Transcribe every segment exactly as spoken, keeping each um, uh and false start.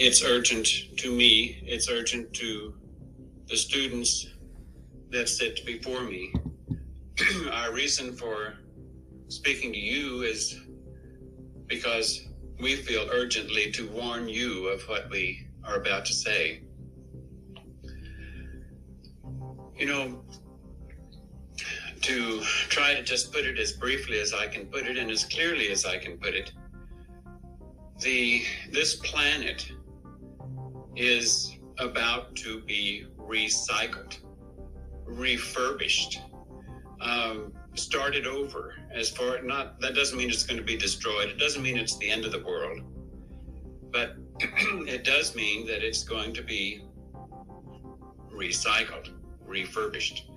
it's urgent to me, it's urgent to the students that sit before me. Our reason for speaking to you is because we feel urgently to warn you of what we are about to say. You know, to try to just put it as briefly as I can put it and as clearly as I can put it, the this planet is about to be recycled, refurbished, um, started over. As far not that doesn't mean it's going to be destroyed. It doesn't mean it's the end of the world, but it does mean that it's going to be recycled, refurbished.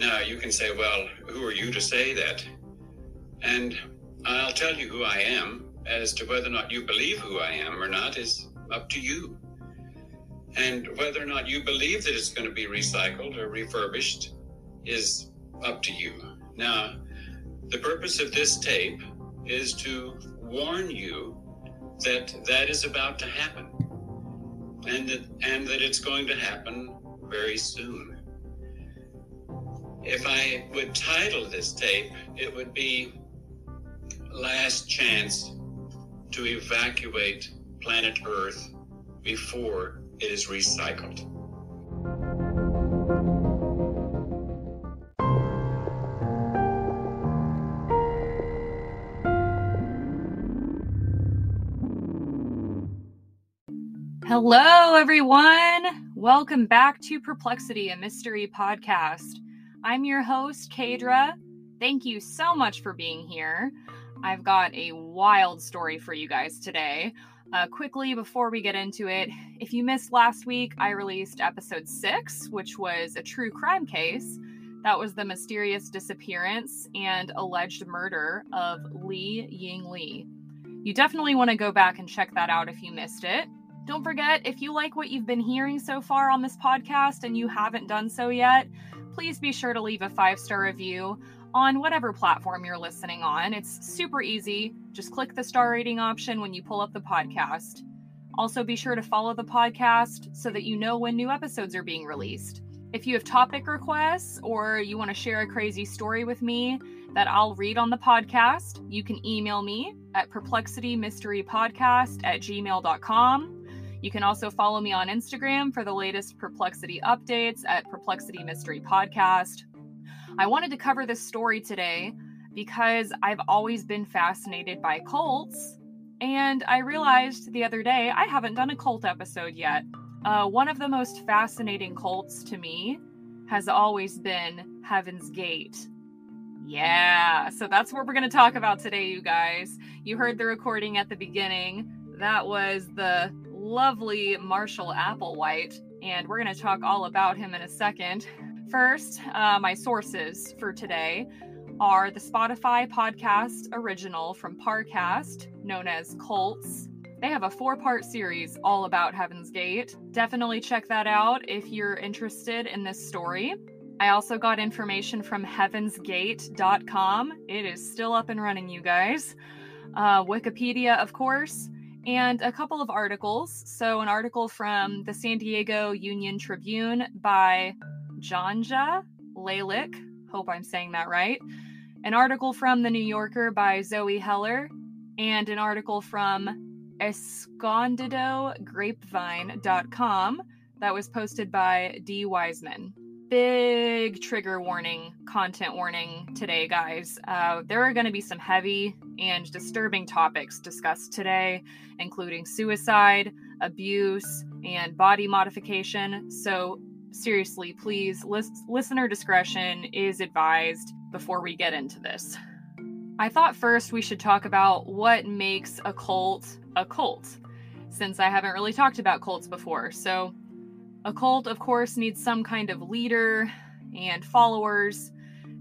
Now you can say, well, who are you to say that? And I'll tell you who I am. As to whether or not you believe who I am or not is up to you. And whether or not you believe that it's going to be recycled or refurbished is up to you. Now, the purpose of this tape is to warn you that that is about to happen, and that, and that it's going to happen very soon. If I would title this tape, it would be Last Chance to Evacuate Planet Earth Before It Is Recycled. Hello, everyone. Welcome back to Perplexity, a Mystery Podcast. I'm your host, Kadra. Thank you so much for being here. I've got a wild story for you guys today. Uh, quickly, before we get into it, if you missed last week, I released episode six, which was a true crime case. That was the mysterious disappearance and alleged murder of Li Yingli. You definitely want to go back and check that out if you missed it. Don't forget, if you like what you've been hearing so far on this podcast and you haven't done so yet, please be sure to leave a five-star review on whatever platform you're listening on. It's super easy. Just click the star rating option when you pull up the podcast. Also, be sure to follow the podcast so that you know when new episodes are being released. If you have topic requests or you want to share a crazy story with me that I'll read on the podcast, you can email me at perplexity mystery podcast at gmail dot com. You can also follow me on Instagram for the latest Perplexity updates at Perplexity Mystery Podcast. I wanted to cover this story today because I've always been fascinated by cults, and I realized the other day I haven't done a cult episode yet. Uh, one of the most fascinating cults to me has always been Heaven's Gate. Yeah, so that's what we're going to talk about today, you guys. You heard the recording at the beginning. That was the lovely Marshall Applewhite, and we're going to talk all about him in a second. First, uh, my sources for today are the Spotify podcast original from Parcast, known as Cults. They have a four-part series all about Heaven's Gate. Definitely check that out if you're interested in this story. I also got information from heavens gate dot com. It is still up and running, you guys. Uh, Wikipedia, of course, and a couple of articles. So an article from the San Diego Union-Tribune by Janja Lalik, hope I'm saying that right, an article from The New Yorker by Zoe Heller, and an article from escondido grapevine dot com that was posted by D. Wiseman. Big trigger warning, content warning today, guys. Uh, there are going to be some heavy and disturbing topics discussed today, including suicide, abuse, and body modification, so seriously, please, lis- listener discretion is advised before we get into this. I thought first we should talk about what makes a cult a cult, since I haven't really talked about cults before. So a cult, of course, needs some kind of leader and followers.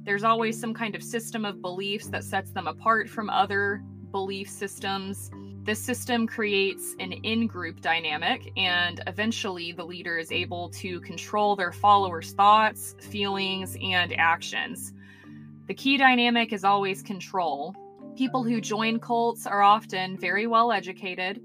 There's always some kind of system of beliefs that sets them apart from other belief systems. This system creates an in-group dynamic, and eventually the leader is able to control their followers' thoughts, feelings, and actions. The key dynamic is always control. People who join cults are often very well educated,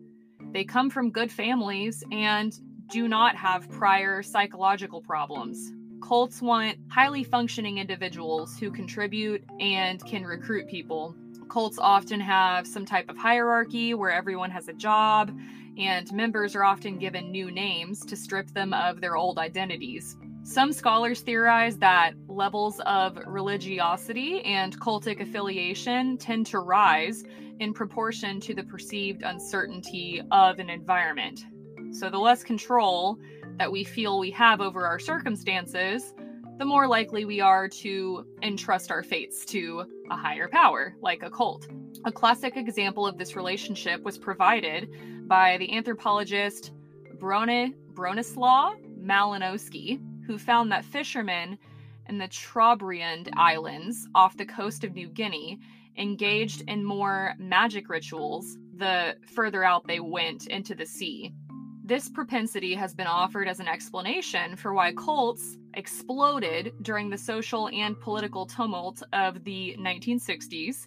They come from good families and do not have prior psychological problems. Cults want highly functioning individuals who contribute and can recruit people. Cults often have some type of hierarchy where everyone has a job, and members are often given new names to strip them of their old identities. Some scholars theorize that levels of religiosity and cultic affiliation tend to rise in proportion to the perceived uncertainty of an environment. So the less control that we feel we have over our circumstances, the more likely we are to entrust our fates to a higher power, like a cult. A classic example of this relationship was provided by the anthropologist Brone, Bronislaw Malinowski, who found that fishermen in the Trobriand Islands off the coast of New Guinea engaged in more magic rituals the further out they went into the sea. This propensity has been offered as an explanation for why cults exploded during the social and political tumult of the nineteen sixties,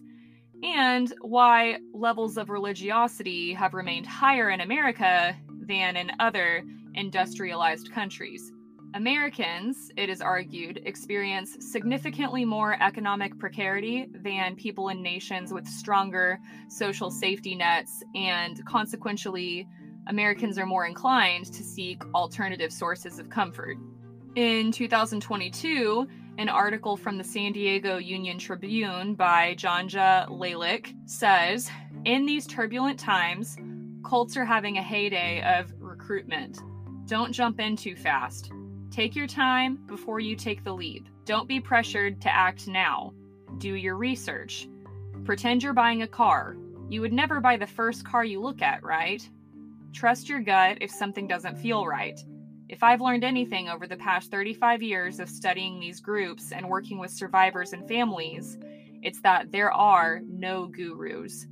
and why levels of religiosity have remained higher in America than in other industrialized countries. Americans, it is argued, experience significantly more economic precarity than people in nations with stronger social safety nets, and consequently, Americans are more inclined to seek alternative sources of comfort. In two thousand twenty-two, an article from the San Diego Union-Tribune by Janja Lalik says, "In these turbulent times, cults are having a heyday of recruitment. Don't jump in too fast. Take your time before you take the leap. Don't be pressured to act now. Do your research. Pretend you're buying a car. You would never buy the first car you look at, right? Trust your gut if something doesn't feel right. If I've learned anything over the past thirty-five years of studying these groups and working with survivors and families, it's that there are no gurus."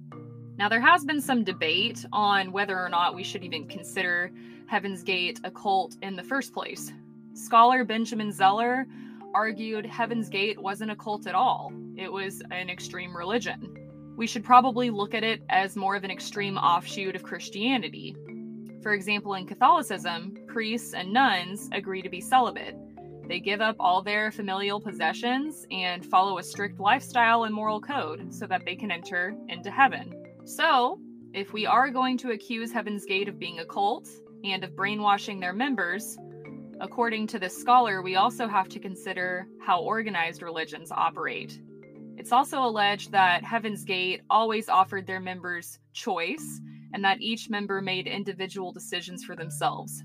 Now, there has been some debate on whether or not we should even consider Heaven's Gate a cult in the first place. Scholar Benjamin Zeller argued Heaven's Gate wasn't a cult at all. It was an extreme religion. We should probably look at it as more of an extreme offshoot of Christianity. For example, in Catholicism, priests and nuns agree to be celibate. They give up all their familial possessions and follow a strict lifestyle and moral code so that they can enter into heaven. So, if we are going to accuse Heaven's Gate of being a cult and of brainwashing their members, according to this scholar, we also have to consider how organized religions operate. It's also alleged that Heaven's Gate always offered their members choice, and that each member made individual decisions for themselves.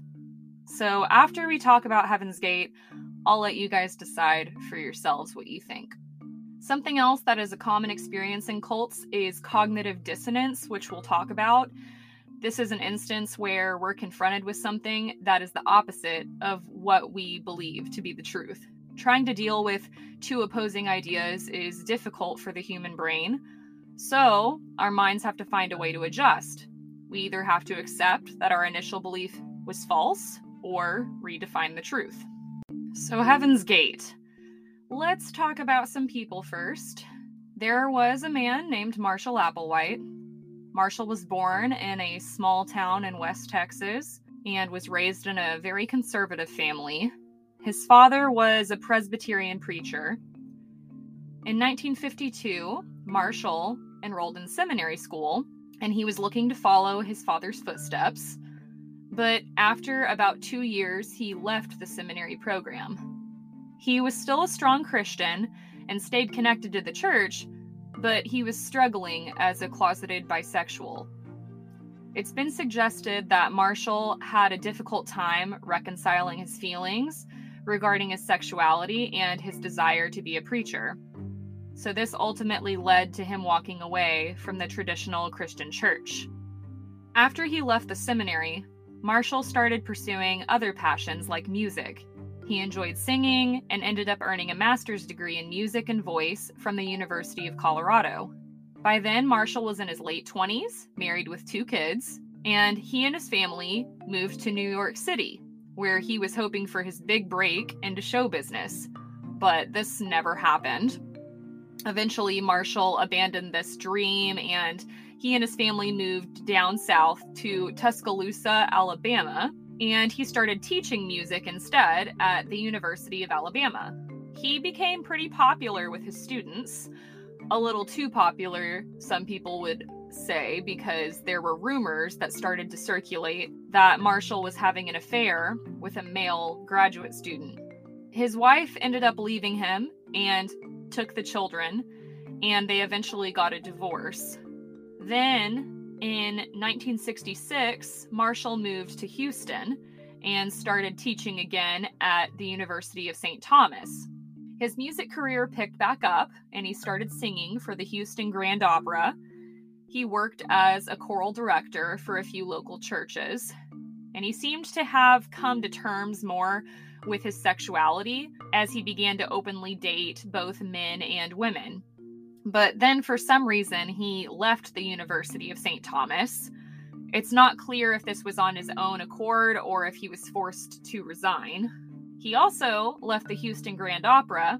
So after we talk about Heaven's Gate, I'll let you guys decide for yourselves what you think. Something else that is a common experience in cults is cognitive dissonance, which we'll talk about. This is an instance where we're confronted with something that is the opposite of what we believe to be the truth. Trying to deal with two opposing ideas is difficult for the human brain, so our minds have to find a way to adjust. We either have to accept that our initial belief was false or redefine the truth. So Heaven's Gate. Let's talk about some people first. There was a man named Marshall Applewhite. Marshall was born in a small town in West Texas and was raised in a very conservative family. His father was a Presbyterian preacher. In nineteen fifty-two, Marshall enrolled in seminary school, and he was looking to follow his father's footsteps. But after about two years, he left the seminary program. He was still a strong Christian and stayed connected to the church, but he was struggling as a closeted bisexual. It's been suggested that Marshall had a difficult time reconciling his feelings regarding his sexuality and his desire to be a preacher. So this ultimately led to him walking away from the traditional Christian church. After he left the seminary, Marshall started pursuing other passions like music. He enjoyed singing and ended up earning a master's degree in music and voice from the University of Colorado. By then, Marshall was in his late twenties, married with two kids, and he and his family moved to New York City, where he was hoping for his big break into show business, but this never happened. Eventually, Marshall abandoned this dream, and he and his family moved down south to Tuscaloosa, Alabama, and he started teaching music instead at the University of Alabama. He became pretty popular with his students, a little too popular, some people would say, because there were rumors that started to circulate that Marshall was having an affair with a male graduate student. His wife ended up leaving him and took the children, and they eventually got a divorce. Then, in nineteen sixty-six, Marshall moved to Houston and started teaching again at the University of Saint Thomas. His music career picked back up, and he started singing for the Houston Grand Opera. He worked as a choral director for a few local churches, and he seemed to have come to terms more with his sexuality as he began to openly date both men and women. But then for some reason, he left the University of Saint Thomas. It's not clear if this was on his own accord or if he was forced to resign. He also left the Houston Grand Opera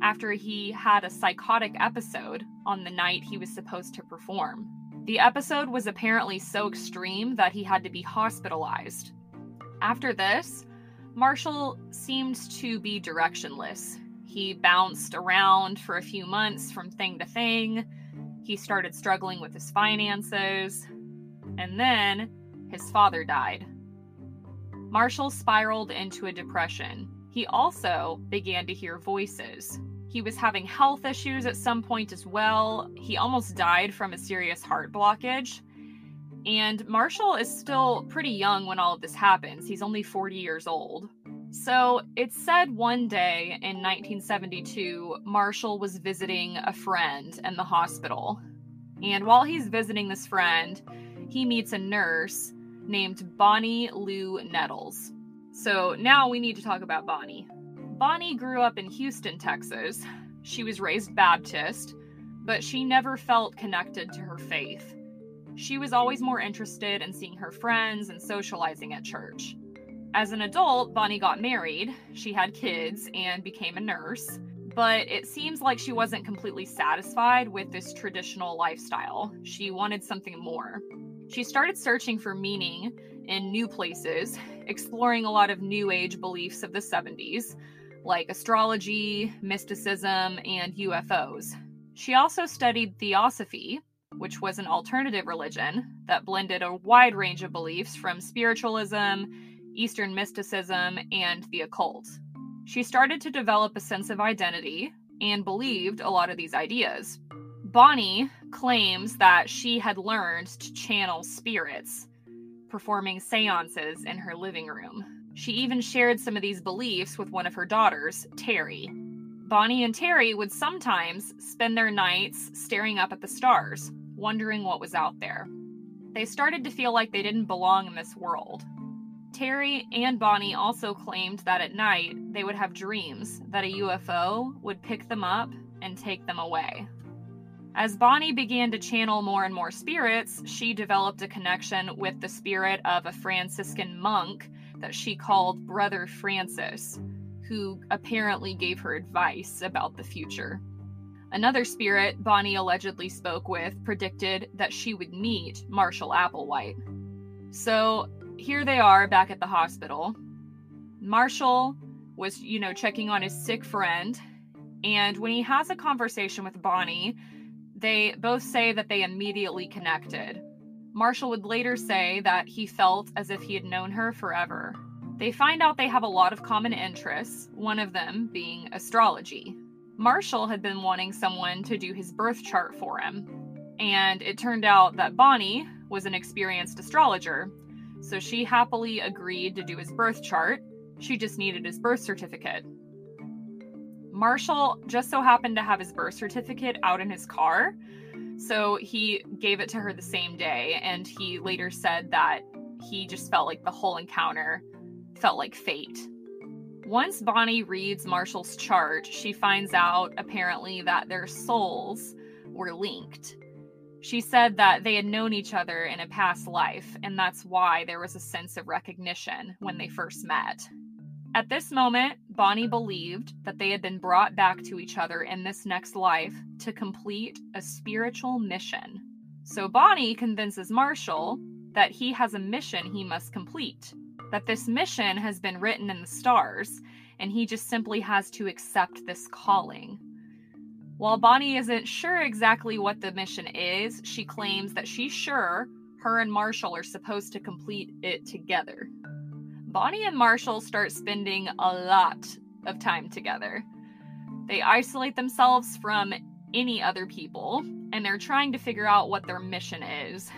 after he had a psychotic episode on the night he was supposed to perform. The episode was apparently so extreme that he had to be hospitalized. After this, Marshall seemed to be directionless. He bounced around for a few months from thing to thing. He started struggling with his finances. And then his father died. Marshall spiraled into a depression. He also began to hear voices. He was having health issues at some point as well. He almost died from a serious heart blockage. And Marshall is still pretty young when all of this happens. He's only forty years old. So it's said one day in nineteen seventy-two, Marshall was visiting a friend in the hospital. And while he's visiting this friend, he meets a nurse named Bonnie Lou Nettles. So now we need to talk about Bonnie. Bonnie grew up in Houston, Texas. She was raised Baptist, but she never felt connected to her faith. She was always more interested in seeing her friends and socializing at church. As an adult, Bonnie got married, she had kids, and became a nurse, but it seems like she wasn't completely satisfied with this traditional lifestyle. She wanted something more. She started searching for meaning in new places, exploring a lot of New Age beliefs of the seventies, like astrology, mysticism, and U F Os. She also studied theosophy, which was an alternative religion that blended a wide range of beliefs from spiritualism, Eastern mysticism, and the occult. She started to develop a sense of identity and believed a lot of these ideas. Bonnie claims that she had learned to channel spirits, performing seances in her living room. She even shared some of these beliefs with one of her daughters, Terry. Bonnie and Terry would sometimes spend their nights staring up at the stars, wondering what was out there. They started to feel like they didn't belong in this world. Terry and Bonnie also claimed that at night they would have dreams that a U F O would pick them up and take them away. As Bonnie began to channel more and more spirits, she developed a connection with the spirit of a Franciscan monk that she called Brother Francis, who apparently gave her advice about the future. Another spirit Bonnie allegedly spoke with predicted that she would meet Marshall Applewhite. So here they are back at the hospital. Marshall was, you know, checking on his sick friend, and when he has a conversation with Bonnie, they both say that they immediately connected. Marshall would later say that he felt as if he had known her forever. They find out they have a lot of common interests, one of them being astrology. Marshall had been wanting someone to do his birth chart for him, and it turned out that Bonnie was an experienced astrologer, so she happily agreed to do his birth chart. She just needed his birth certificate. Marshall just so happened to have his birth certificate out in his car, so he gave it to her the same day, and he later said that he just felt like the whole encounter felt like fate. Once Bonnie reads Marshall's chart, she finds out apparently that their souls were linked. She said that they had known each other in a past life, and that's why there was a sense of recognition when they first met. At this moment, Bonnie believed that they had been brought back to each other in this next life to complete a spiritual mission. So Bonnie convinces Marshall that he has a mission he must complete, that this mission has been written in the stars, and he just simply has to accept this calling. While Bonnie isn't sure exactly what the mission is, she claims that she's sure her and Marshall are supposed to complete it together. Bonnie and Marshall start spending a lot of time together. They isolate themselves from any other people, and they're trying to figure out what their mission is.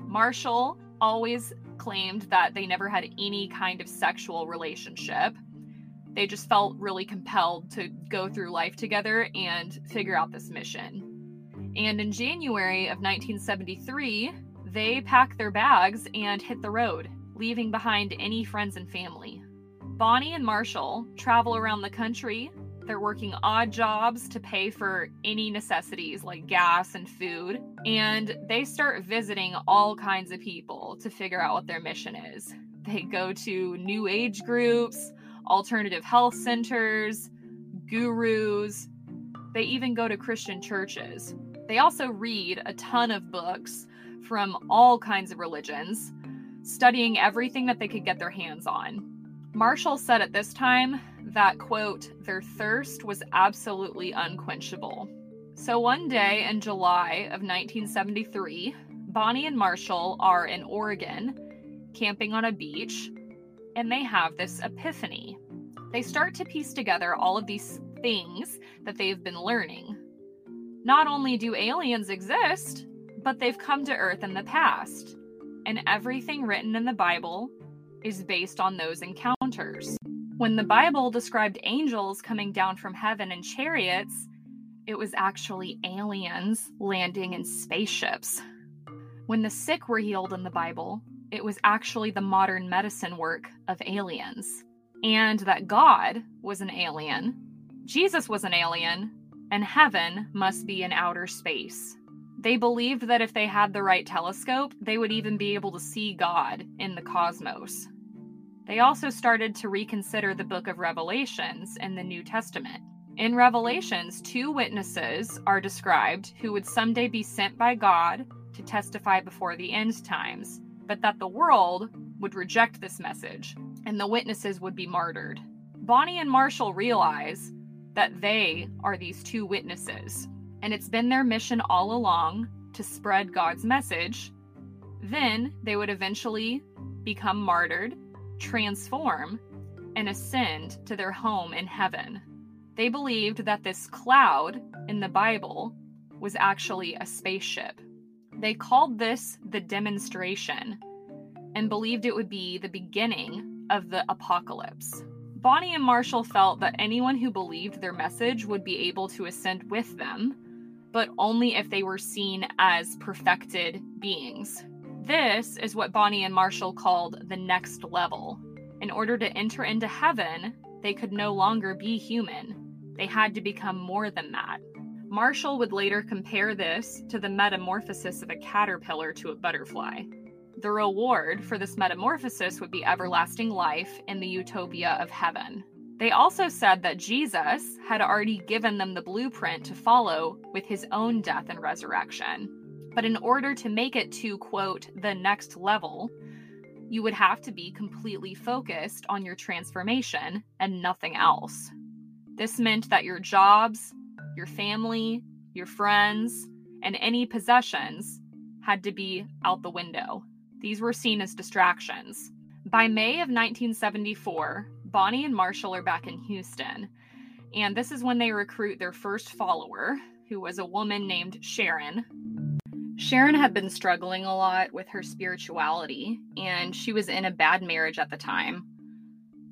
Marshall always claimed that they never had any kind of sexual relationship. They just felt really compelled to go through life together and figure out this mission. And in January of nineteen seventy-three, they packed their bags and hit the road, leaving behind any friends and family. Bonnie and Marshall travel around the country. They're working odd jobs to pay for any necessities like gas and food, and they start visiting all kinds of people to figure out what their mission is. They go to new age groups, alternative health centers, gurus. They even go to Christian churches. They also read a ton of books from all kinds of religions, studying everything that they could get their hands on. Marshall said at this time that, quote, their thirst was absolutely unquenchable. So one day in July of nineteen seventy-three, Bonnie and Marshall are in Oregon, camping on a beach, and they have this epiphany. They start to piece together all of these things that they've been learning. Not only do aliens exist, but they've come to Earth in the past, and everything written in the Bible is based on those encounters. When the Bible described angels coming down from heaven in chariots, it was actually aliens landing in spaceships. When the sick were healed in the Bible, it was actually the modern medicine work of aliens. And that God was an alien, Jesus was an alien, and heaven must be in outer space. They believed that if they had the right telescope, they would even be able to see God in the cosmos. They also started to reconsider the book of Revelations in the New Testament. In Revelations, two witnesses are described who would someday be sent by God to testify before the end times, but that the world would reject this message, and the witnesses would be martyred. Bonnie and Marshall realize that they are these two witnesses, and it's been their mission all along to spread God's message. Then they would eventually become martyred, transform, and ascend to their home in heaven. They believed that this cloud in the Bible was actually a spaceship. They called this the demonstration and believed it would be the beginning of the apocalypse. Bonnie and Marshall felt that anyone who believed their message would be able to ascend with them, but only if they were seen as perfected beings. This is what Bonnie and Marshall called the next level. In order to enter into heaven, they could no longer be human. They had to become more than that. Marshall would later compare this to the metamorphosis of a caterpillar to a butterfly. The reward for this metamorphosis would be everlasting life in the utopia of heaven. They also said that Jesus had already given them the blueprint to follow with his own death and resurrection. But in order to make it to, quote, the next level, you would have to be completely focused on your transformation and nothing else. This meant that your jobs, your family, your friends, and any possessions had to be out the window. These were seen as distractions. By May of nineteen seventy-four, Bonnie and Marshall are back in Houston, and this is when they recruit their first follower, who was a woman named Sharon. Sharon had been struggling a lot with her spirituality, and she was in a bad marriage at the time.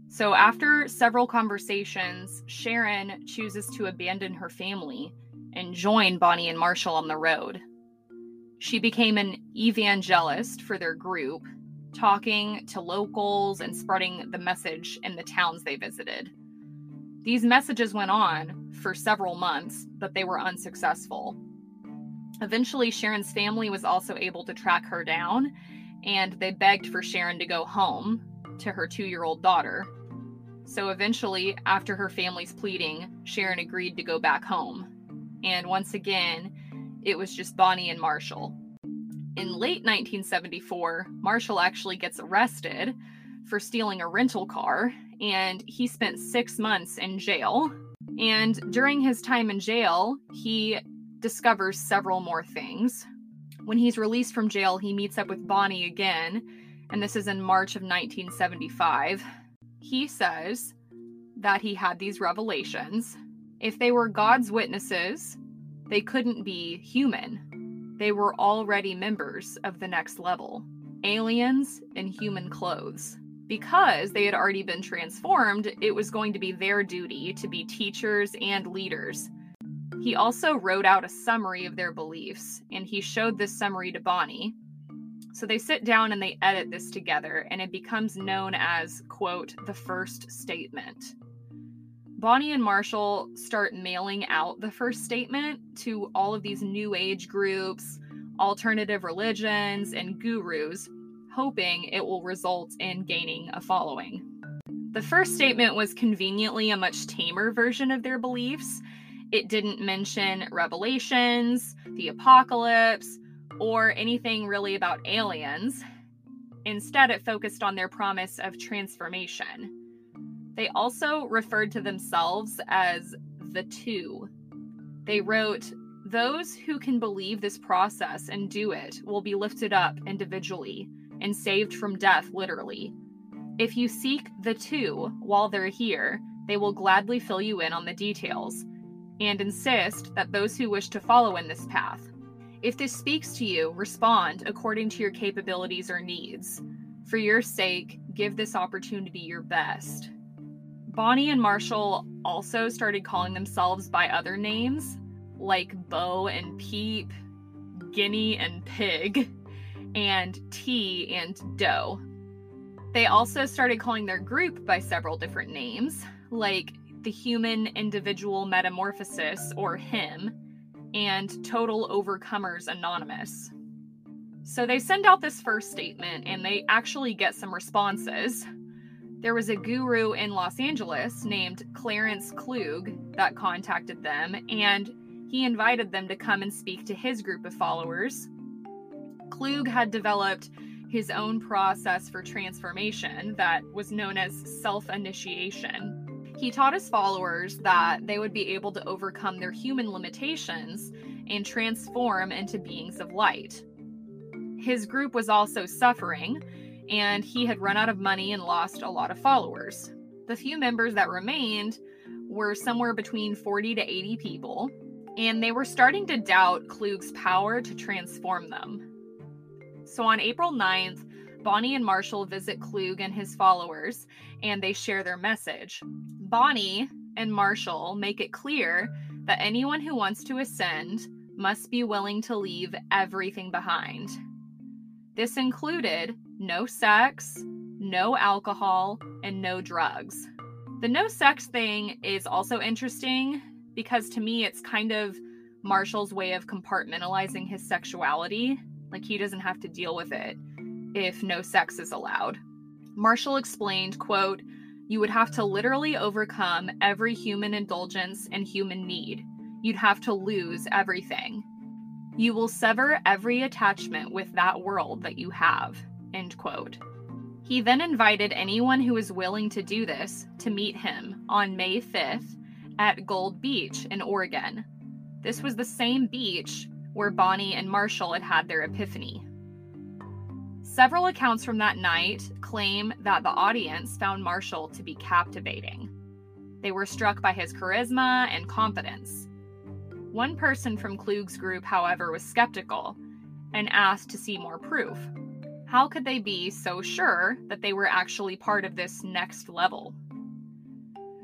So after several conversations, Sharon chooses to abandon her family and join Bonnie and Marshall on the road. She became an evangelist for their group, talking to locals and spreading the message in the towns they visited. These messages went on for several months, but they were unsuccessful. Eventually, Sharon's family was also able to track her down, and they begged for Sharon to go home to her two-year-old daughter. So eventually, after her family's pleading, Sharon agreed to go back home. And once again, it was just Bonnie and Marshall. In late nineteen seventy-four, Marshall actually gets arrested for stealing a rental car, and he spent six months in jail. And during his time in jail, he discovers several more things. When he's released from jail, he meets up with Bonnie again, and this is in March of nineteen seventy-five. He says that he had these revelations. If they were God's witnesses, they couldn't be human. They were already members of the next level, aliens in human clothes. Because they had already been transformed, it was going to be their duty to be teachers and leaders. He also wrote out a summary of their beliefs, and he showed this summary to Bonnie. So they sit down and they edit this together, and it becomes known as, quote, the first statement. Bonnie and Marshall start mailing out the first statement to all of these New Age groups, alternative religions, and gurus, hoping it will result in gaining a following. The first statement was conveniently a much tamer version of their beliefs. It didn't mention revelations, the apocalypse, or anything really about aliens. Instead, it focused on their promise of transformation. They also referred to themselves as the two. They wrote, "Those who can believe this process and do it will be lifted up individually and saved from death literally. If you seek the two while they're here, they will gladly fill you in on the details and insist that those who wish to follow in this path. If this speaks to you, respond according to your capabilities or needs. For your sake, give this opportunity your best." Bonnie and Marshall also started calling themselves by other names, like Bo and Peep, Guinea and Pig, and Tea and Doe. They also started calling their group by several different names, like the Human Individual Metamorphosis, or H I M, and Total Overcomers Anonymous. So they send out this first statement, and they actually get some responses. There was a guru in Los Angeles named Clarence Klug that contacted them, and he invited them to come and speak to his group of followers. Klug had developed his own process for transformation that was known as self-initiation. He taught his followers that they would be able to overcome their human limitations and transform into beings of light. His group was also suffering, and he had run out of money and lost a lot of followers. The few members that remained were somewhere between forty to eighty people, and they were starting to doubt Klug's power to transform them. So on April ninth, Bonnie and Marshall visit Klug and his followers, and they share their message. Bonnie and Marshall make it clear that anyone who wants to ascend must be willing to leave everything behind. This included no sex, no alcohol, and no drugs. The no sex thing is also interesting because to me it's kind of Marshall's way of compartmentalizing his sexuality. Like, he doesn't have to deal with it if no sex is allowed. Marshall explained, quote, "You would have to literally overcome every human indulgence and human need. You'd have to lose everything. You will sever every attachment with that world that you have," end quote. He then invited anyone who is willing to do this to meet him on May fifth at Gold Beach in Oregon. This was the same beach where Bonnie and Marshall had had their epiphany. Several accounts from that night claim that the audience found Marshall to be captivating. They were struck by his charisma and confidence. One person from Klug's group, however, was skeptical and asked to see more proof. How could they be so sure that they were actually part of this next level?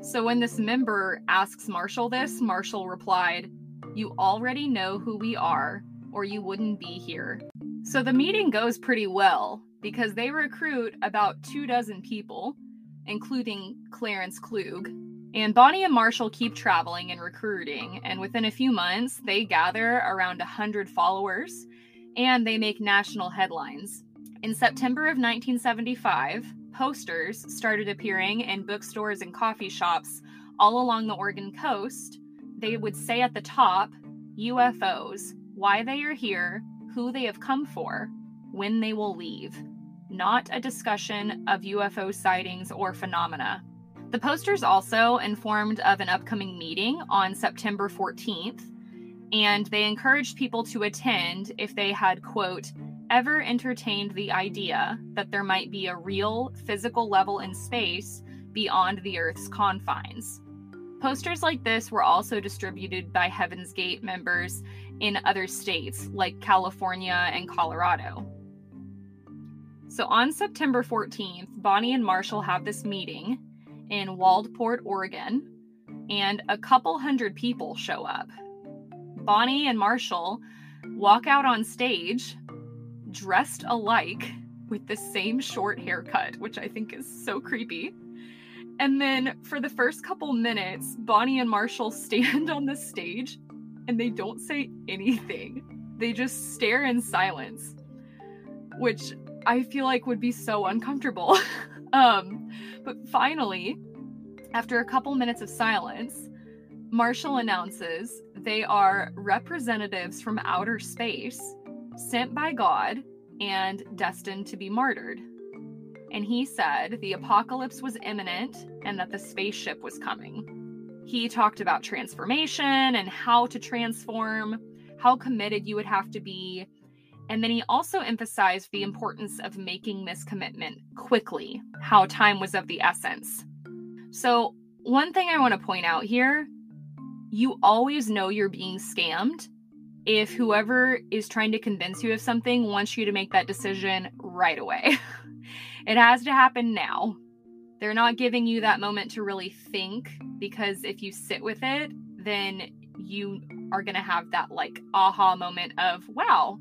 So when this member asks Marshall this, Marshall replied, "You already know who we are, or you wouldn't be here." So the meeting goes pretty well because they recruit about two dozen people, including Clarence Klug. And Bonnie and Marshall keep traveling and recruiting, and within a few months, they gather around one hundred followers, and they make national headlines. In September of nineteen seventy-five, posters started appearing in bookstores and coffee shops all along the Oregon coast. They would say at the top, U F Os, why they are here, who they have come for, when they will leave. Not a discussion of U F O sightings or phenomena. The posters also informed of an upcoming meeting on September fourteenth, and they encouraged people to attend if they had, quote, ever entertained the idea that there might be a real physical level in space beyond the Earth's confines. Posters like this were also distributed by Heaven's Gate members in other states like California and Colorado. So on September fourteenth, Bonnie and Marshall have this meeting in Waldport, Oregon, and a couple hundred people show up. Bonnie and Marshall walk out on stage dressed alike with the same short haircut, which I think is so creepy. And then for the first couple minutes, Bonnie and Marshall stand on the stage and they don't say anything. They just stare in silence, which I feel like would be so uncomfortable. um, but finally, after a couple minutes of silence, Marshall announces they are representatives from outer space, sent by God and destined to be martyred. And he said the apocalypse was imminent and that the spaceship was coming. He talked about transformation and how to transform, how committed you would have to be. And then he also emphasized the importance of making this commitment quickly, how time was of the essence. So one thing I want to point out here, you always know you're being scammed if whoever is trying to convince you of something wants you to make that decision right away. It has to happen now. They're not giving you that moment to really think, because if you sit with it, then you are going to have that like aha moment of, wow,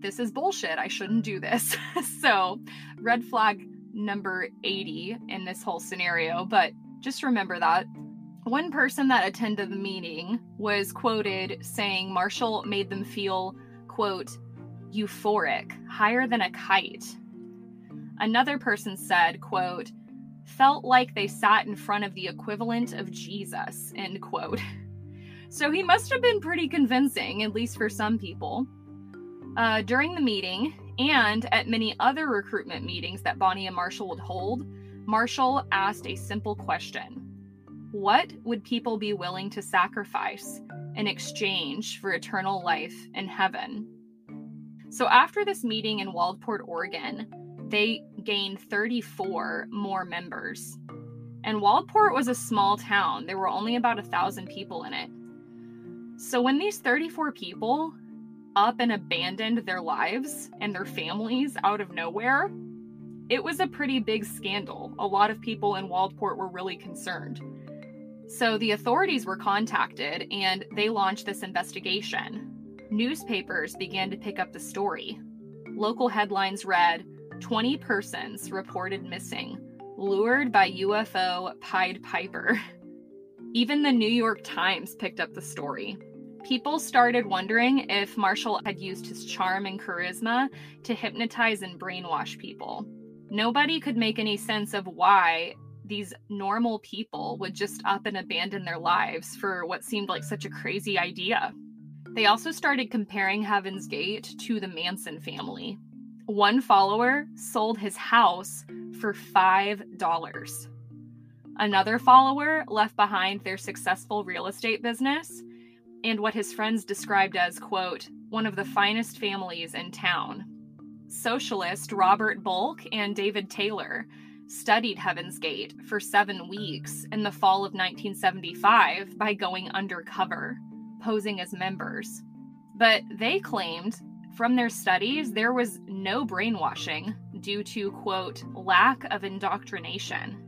this is bullshit. I shouldn't do this. So red flag number eighty in this whole scenario, but just remember that. One person that attended the meeting was quoted saying Marshall made them feel, quote, euphoric, higher than a kite. Another person said, quote, felt like they sat in front of the equivalent of Jesus, end quote. So he must have been pretty convincing, at least for some people. Uh, during the meeting and at many other recruitment meetings that Bonnie and Marshall would hold, Marshall asked a simple question. What would people be willing to sacrifice in exchange for eternal life in heaven? So after this meeting in Waldport, Oregon, they gained thirty-four more members. And Waldport was a small town. There were only about a thousand people in it. So when these thirty-four people up and abandoned their lives and their families out of nowhere, it was a pretty big scandal. A lot of people in Waldport were really concerned. So the authorities were contacted and they launched this investigation. Newspapers began to pick up the story. Local headlines read, twenty persons reported missing, lured by U F O Pied Piper. Even the New York Times picked up the story. People started wondering if Marshall had used his charm and charisma to hypnotize and brainwash people. Nobody could make any sense of why these normal people would just up and abandon their lives for what seemed like such a crazy idea. They also started comparing Heaven's Gate to the Manson family. One follower sold his house for five dollars. Another follower left behind their successful real estate business and what his friends described as, quote, one of the finest families in town. Socialist Robert Bulk and David Taylor studied Heaven's Gate for seven weeks in the fall of nineteen seventy-five by going undercover, posing as members. But they claimed from their studies there was no brainwashing due to, quote, lack of indoctrination.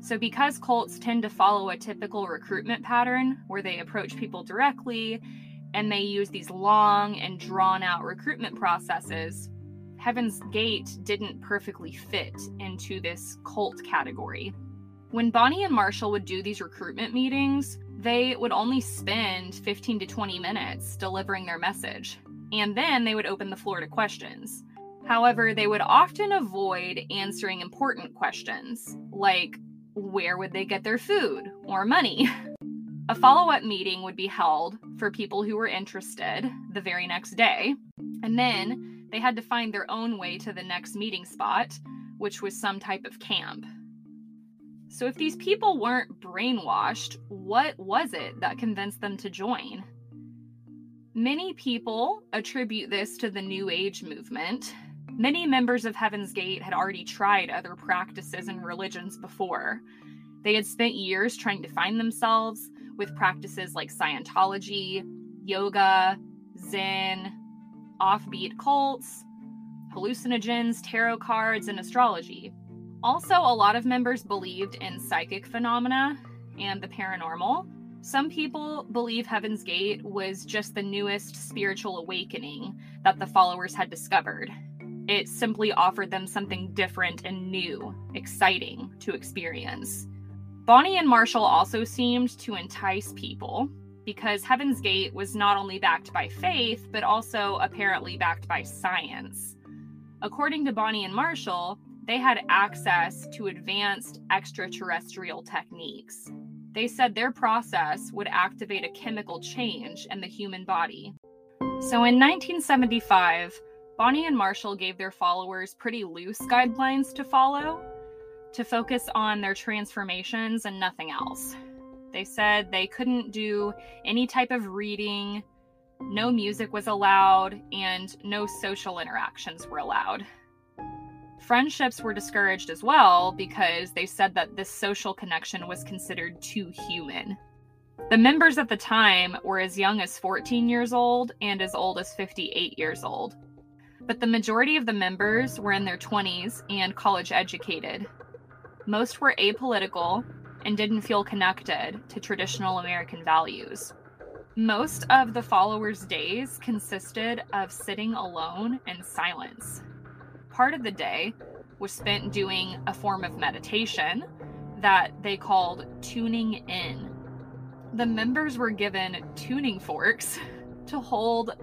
So because cults tend to follow a typical recruitment pattern where they approach people directly and they use these long and drawn-out recruitment processes, Heaven's Gate didn't perfectly fit into this cult category. When Bonnie and Marshall would do these recruitment meetings, they would only spend fifteen to twenty minutes delivering their message, and then they would open the floor to questions. However, they would often avoid answering important questions, like where would they get their food or money? A follow-up meeting would be held for people who were interested the very next day, and then they had to find their own way to the next meeting spot, which was some type of camp. So if these people weren't brainwashed, what was it that convinced them to join? Many people attribute this to the New Age movement. Many members of Heaven's Gate had already tried other practices and religions before. They had spent years trying to find themselves with practices like Scientology, yoga, Zen, offbeat cults, hallucinogens, tarot cards, and astrology. Also, a lot of members believed in psychic phenomena and the paranormal. Some people believe Heaven's Gate was just the newest spiritual awakening that the followers had discovered. It simply offered them something different and new, exciting to experience. Bonnie and Marshall also seemed to entice people because Heaven's Gate was not only backed by faith, but also apparently backed by science. According to Bonnie and Marshall, they had access to advanced extraterrestrial techniques. They said their process would activate a chemical change in the human body. So in nineteen seventy-five, Bonnie and Marshall gave their followers pretty loose guidelines to follow, to focus on their transformations and nothing else. They said they couldn't do any type of reading, no music was allowed, and no social interactions were allowed. Friendships were discouraged as well because they said that this social connection was considered too human. The members at the time were as young as fourteen years old and as old as fifty-eight years old. But the majority of the members were in their twenties and college educated. Most were apolitical and didn't feel connected to traditional American values. Most of the followers' days consisted of sitting alone in silence. Part of the day was spent doing a form of meditation that they called tuning in. The members were given tuning forks to hold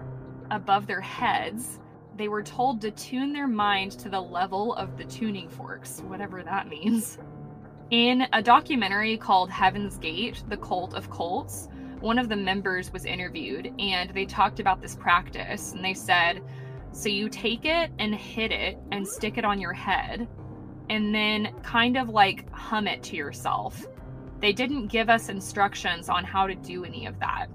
above their heads. They were told to tune their mind to the level of the tuning forks, whatever that means. In a documentary called Heaven's Gate, The Cult of Cults, one of the members was interviewed and they talked about this practice and they said, so you take it and hit it and stick it on your head and then kind of like hum it to yourself. They didn't give us instructions on how to do any of that.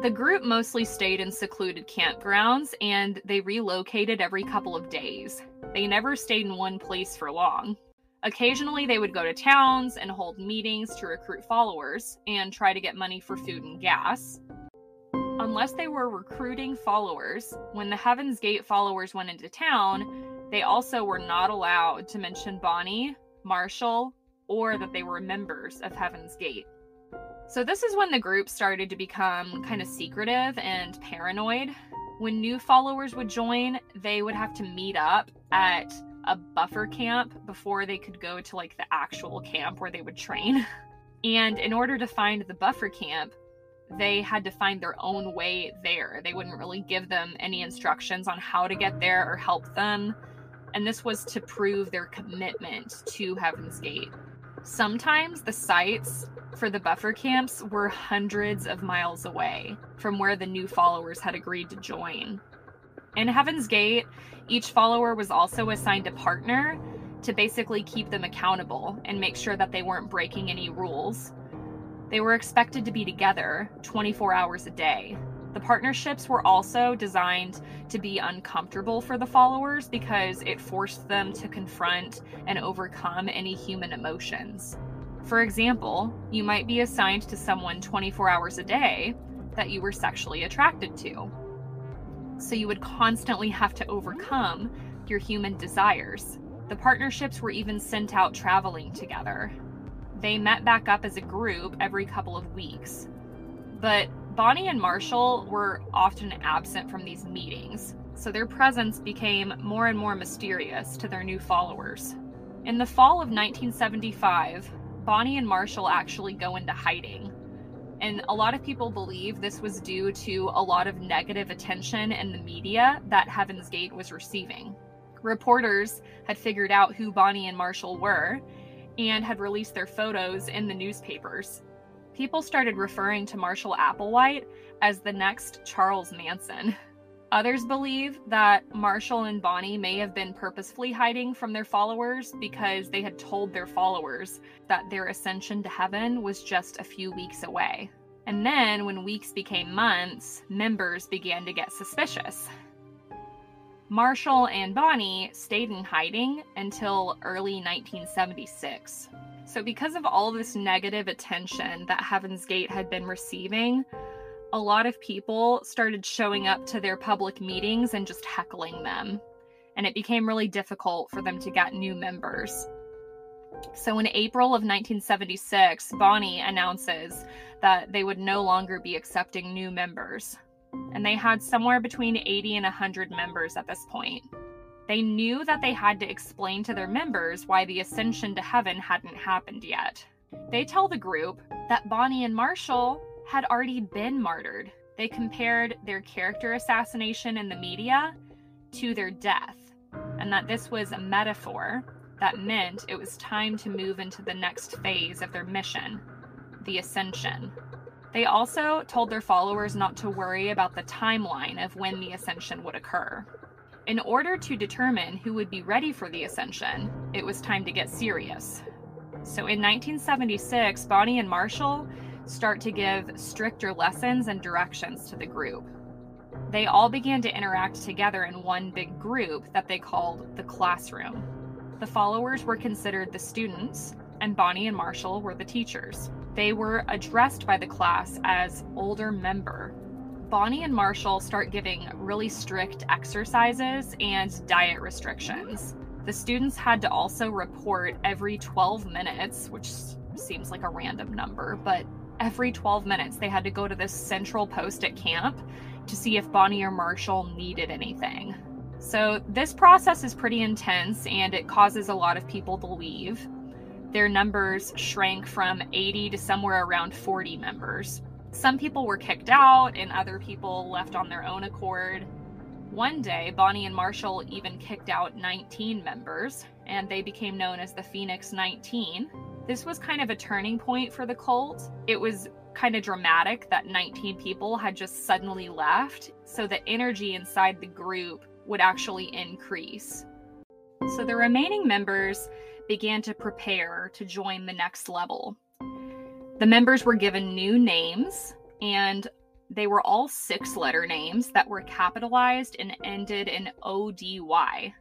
The group mostly stayed in secluded campgrounds, and they relocated every couple of days. They never stayed in one place for long. Occasionally, they would go to towns and hold meetings to recruit followers and try to get money for food and gas. Unless they were recruiting followers, when the Heaven's Gate followers went into town, they also were not allowed to mention Bonnie, Marshall, or that they were members of Heaven's Gate. So this is when the group started to become kind of secretive and paranoid. When new followers would join, they would have to meet up at a buffer camp before they could go to like the actual camp where they would train. And in order to find the buffer camp, they had to find their own way there. They wouldn't really give them any instructions on how to get there or help them. And this was to prove their commitment to Heaven's Gate. Sometimes the sites for the buffer camps were hundreds of miles away from where the new followers had agreed to join. In Heaven's Gate, each follower was also assigned a partner to basically keep them accountable and make sure that they weren't breaking any rules. They were expected to be together twenty-four hours a day. The partnerships were also designed to be uncomfortable for the followers because it forced them to confront and overcome any human emotions. For example, you might be assigned to someone twenty-four hours a day that you were sexually attracted to. So you would constantly have to overcome your human desires. The partnerships were even sent out traveling together. They met back up as a group every couple of weeks. But Bonnie and Marshall were often absent from these meetings, so their presence became more and more mysterious to their new followers. In the fall of nineteen seventy-five, Bonnie and Marshall actually go into hiding, and a lot of people believe this was due to a lot of negative attention in the media that Heaven's Gate was receiving. Reporters had figured out who Bonnie and Marshall were and had released their photos in the newspapers. People started referring to Marshall Applewhite as the next Charles Manson. Others believe that Marshall and Bonnie may have been purposefully hiding from their followers because they had told their followers that their ascension to heaven was just a few weeks away. And then, when weeks became months, members began to get suspicious. Marshall and Bonnie stayed in hiding until early nineteen seventy-six. So because of all this negative attention that Heaven's Gate had been receiving, a lot of people started showing up to their public meetings and just heckling them. And it became really difficult for them to get new members. So in April of nineteen seventy-six, Bonnie announces that they would no longer be accepting new members. And they had somewhere between eighty and one hundred members at this point. They knew that they had to explain to their members why the ascension to heaven hadn't happened yet. They tell the group that Bonnie and Marshall had already been martyred. They compared their character assassination in the media to their death, and that this was a metaphor that meant it was time to move into the next phase of their mission, the ascension. They also told their followers not to worry about the timeline of when the ascension would occur. In order to determine who would be ready for the ascension, it was time to get serious. So in nineteen seventy-six, Bonnie and Marshall start to give stricter lessons and directions to the group. They all began to interact together in one big group that they called the classroom. The followers were considered the students, and Bonnie and Marshall were the teachers. They were addressed by the class as older member. Bonnie and Marshall start giving really strict exercises and diet restrictions. The students had to also report every twelve minutes, which seems like a random number, but every twelve minutes, they had to go to this central post at camp to see if Bonnie or Marshall needed anything. So this process is pretty intense, and it causes a lot of people to leave. Their numbers shrank from eighty to somewhere around forty members. Some people were kicked out, and other people left on their own accord. One day, Bonnie and Marshall even kicked out nineteen members, and they became known as the Phoenix nineteen. This was kind of a turning point for the cult. It was kind of dramatic that nineteen people had just suddenly left, so the energy inside the group would actually increase. So the remaining members began to prepare to join the next level. The members were given new names, and they were all six-letter names that were capitalized and ended in O D Y.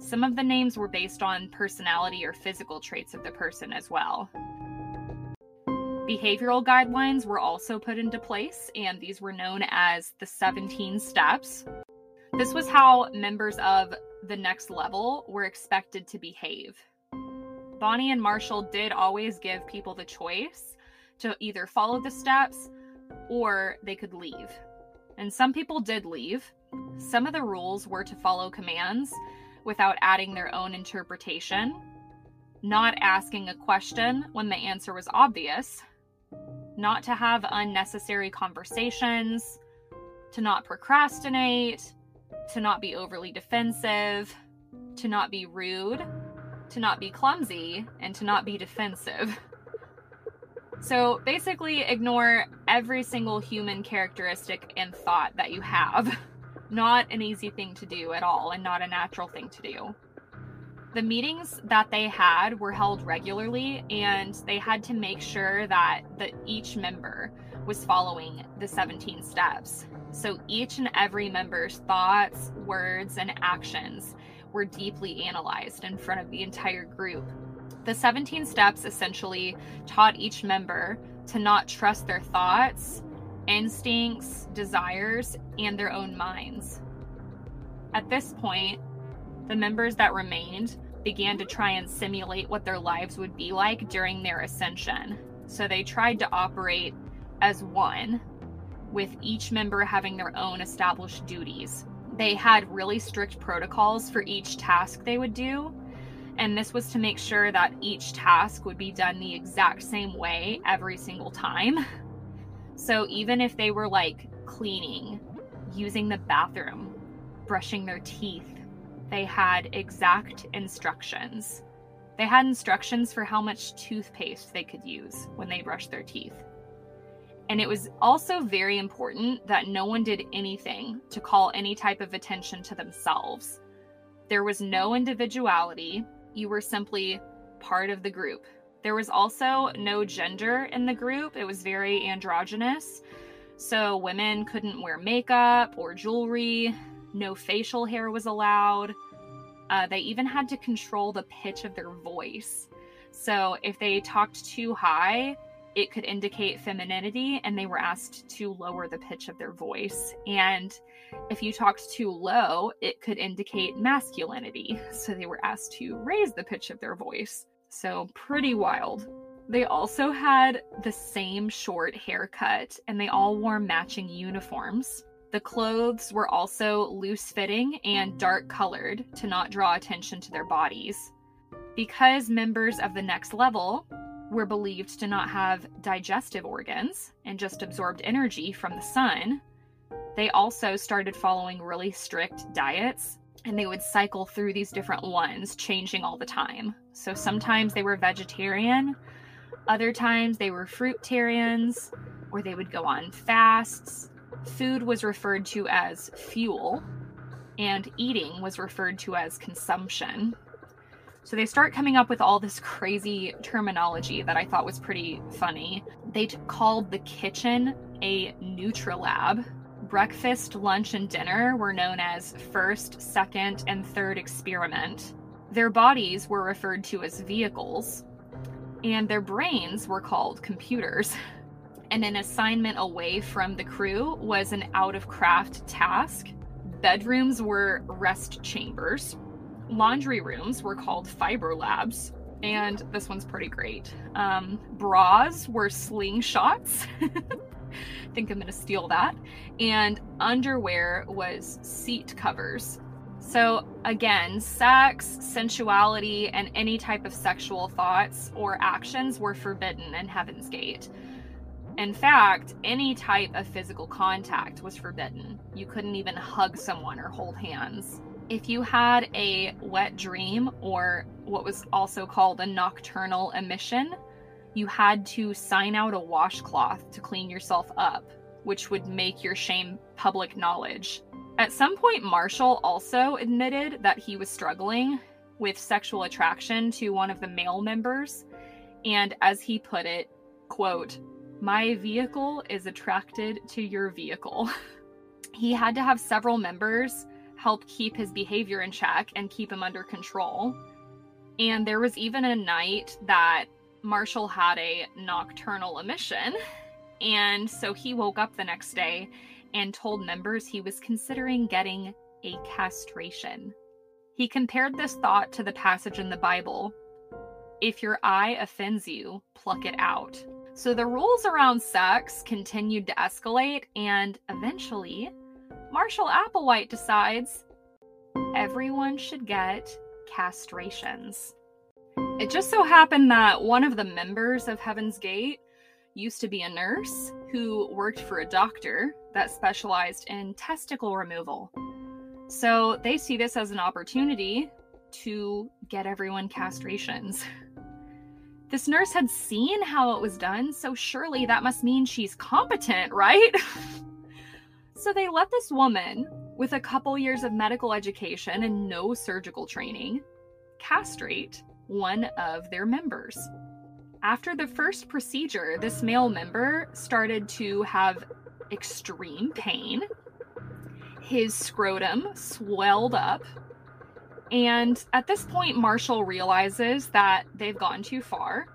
Some of the names were based on personality or physical traits of the person as well. Behavioral guidelines were also put into place, and these were known as the seventeen steps. This was how members of the next level were expected to behave. Bonnie and Marshall did always give people the choice to either follow the steps or they could leave. And some people did leave. Some of the rules were to follow commands without adding their own interpretation, not asking a question when the answer was obvious, not to have unnecessary conversations, to not procrastinate, to not be overly defensive, to not be rude, to not be clumsy, and to not be defensive. So basically ignore every single human characteristic and thought that you have. Not an easy thing to do at all, and not a natural thing to do. The meetings that they had were held regularly, and they had to make sure that the, each member was following the seventeen steps. So each and every member's thoughts, words, and actions were deeply analyzed in front of the entire group. The seventeen steps essentially taught each member to not trust their thoughts, instincts, desires, and their own minds. At this point, the members that remained began to try and simulate what their lives would be like during their ascension. So they tried to operate as one, with each member having their own established duties. They had really strict protocols for each task they would do, and this was to make sure that each task would be done the exact same way every single time. So even if they were like cleaning, using the bathroom, brushing their teeth, they had exact instructions. They had instructions for how much toothpaste they could use when they brushed their teeth. And it was also very important that no one did anything to call any type of attention to themselves. There was no individuality. You were simply part of the group. There was also no gender in the group. It was very androgynous. So women couldn't wear makeup or jewelry. No facial hair was allowed. Uh, they even had to control the pitch of their voice. So if they talked too high, it could indicate femininity, and they were asked to lower the pitch of their voice. And if you talked too low, it could indicate masculinity. So they were asked to raise the pitch of their voice. So pretty wild. They also had the same short haircut, and they all wore matching uniforms. The clothes were also loose-fitting and dark-colored to not draw attention to their bodies. Because members of the next level were believed to not have digestive organs and just absorbed energy from the sun, they also started following really strict diets, and they would cycle through these different ones, changing all the time. So sometimes they were vegetarian, other times they were fruitarians, or they would go on fasts. Food was referred to as fuel, and eating was referred to as consumption. So they start coming up with all this crazy terminology that I thought was pretty funny. They t- called the kitchen a Nutrilab. Breakfast, lunch, and dinner were known as first, second, and third experiment. Their bodies were referred to as vehicles, and their brains were called computers. And an assignment away from the crew was an out-of-craft task. Bedrooms were rest chambers. Laundry rooms were called fiber labs, and this one's pretty great. Um, bras were slingshots. I think I'm going to steal that. And underwear was seat covers. So again, sex, sensuality, and any type of sexual thoughts or actions were forbidden in Heaven's Gate. In fact, any type of physical contact was forbidden. You couldn't even hug someone or hold hands. If you had a wet dream, or what was also called a nocturnal emission, you had to sign out a washcloth to clean yourself up, which would make your shame public knowledge. At some point, Marshall also admitted that he was struggling with sexual attraction to one of the male members, and as he put it, quote, "My vehicle is attracted to your vehicle." He had to have several members help keep his behavior in check and keep him under control. And there was even a night that Marshall had a nocturnal emission. And so he woke up the next day and told members he was considering getting a castration. He compared this thought to the passage in the Bible, "If your eye offends you, pluck it out." So the rules around sex continued to escalate, and eventually Marshall Applewhite decides everyone should get castrations. It just so happened that one of the members of Heaven's Gate used to be a nurse who worked for a doctor that specialized in testicle removal. So they see this as an opportunity to get everyone castrations. This nurse had seen how it was done, so surely that must mean she's competent, right? So they let this woman, with a couple years of medical education and no surgical training, castrate one of their members. After the first procedure, this male member started to have extreme pain. His scrotum swelled up. And at this point, Marshall realizes that they've gone too far.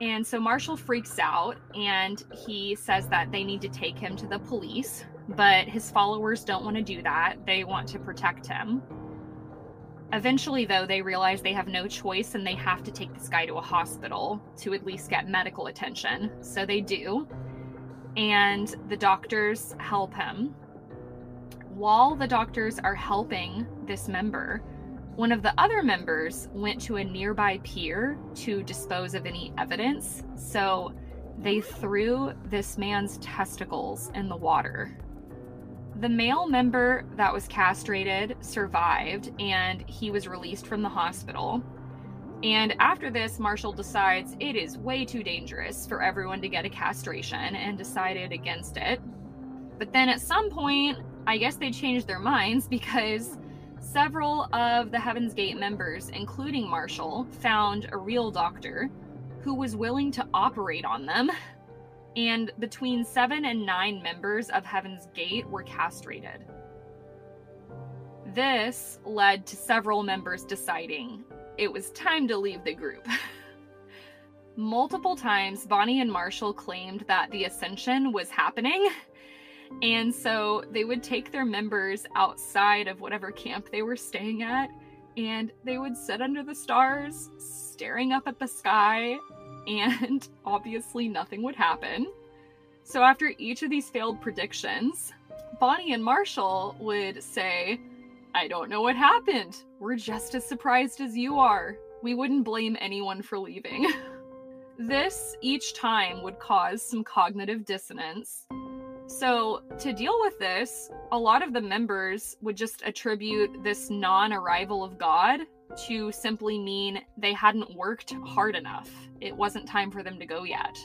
And so Marshall freaks out, and he says that they need to take him to the police. But his followers don't want to do that. They want to protect him. Eventually, though, they realize they have no choice and they have to take this guy to a hospital to at least get medical attention. So they do. And the doctors help him. While the doctors are helping this member, one of the other members went to a nearby pier to dispose of any evidence. So they threw this man's testicles in the water. The male member that was castrated survived, and he was released from the hospital. And after this, Marshall decides it is way too dangerous for everyone to get a castration and decided against it. But then at some point, I guess they changed their minds, because several of the Heaven's Gate members, including Marshall, found a real doctor who was willing to operate on them. And between seven and nine members of Heaven's Gate were castrated. This led to several members deciding it was time to leave the group. Multiple times, Bonnie and Marshall claimed that the ascension was happening, and so they would take their members outside of whatever camp they were staying at, and they would sit under the stars, staring up at the sky, and obviously nothing would happen. So after each of these failed predictions, Bonnie and Marshall would say, "I don't know what happened. We're just as surprised as you are. We wouldn't blame anyone for leaving." This each time would cause some cognitive dissonance. So to deal with this, a lot of the members would just attribute this non-arrival of God to simply mean they hadn't worked hard enough. It wasn't time for them to go yet.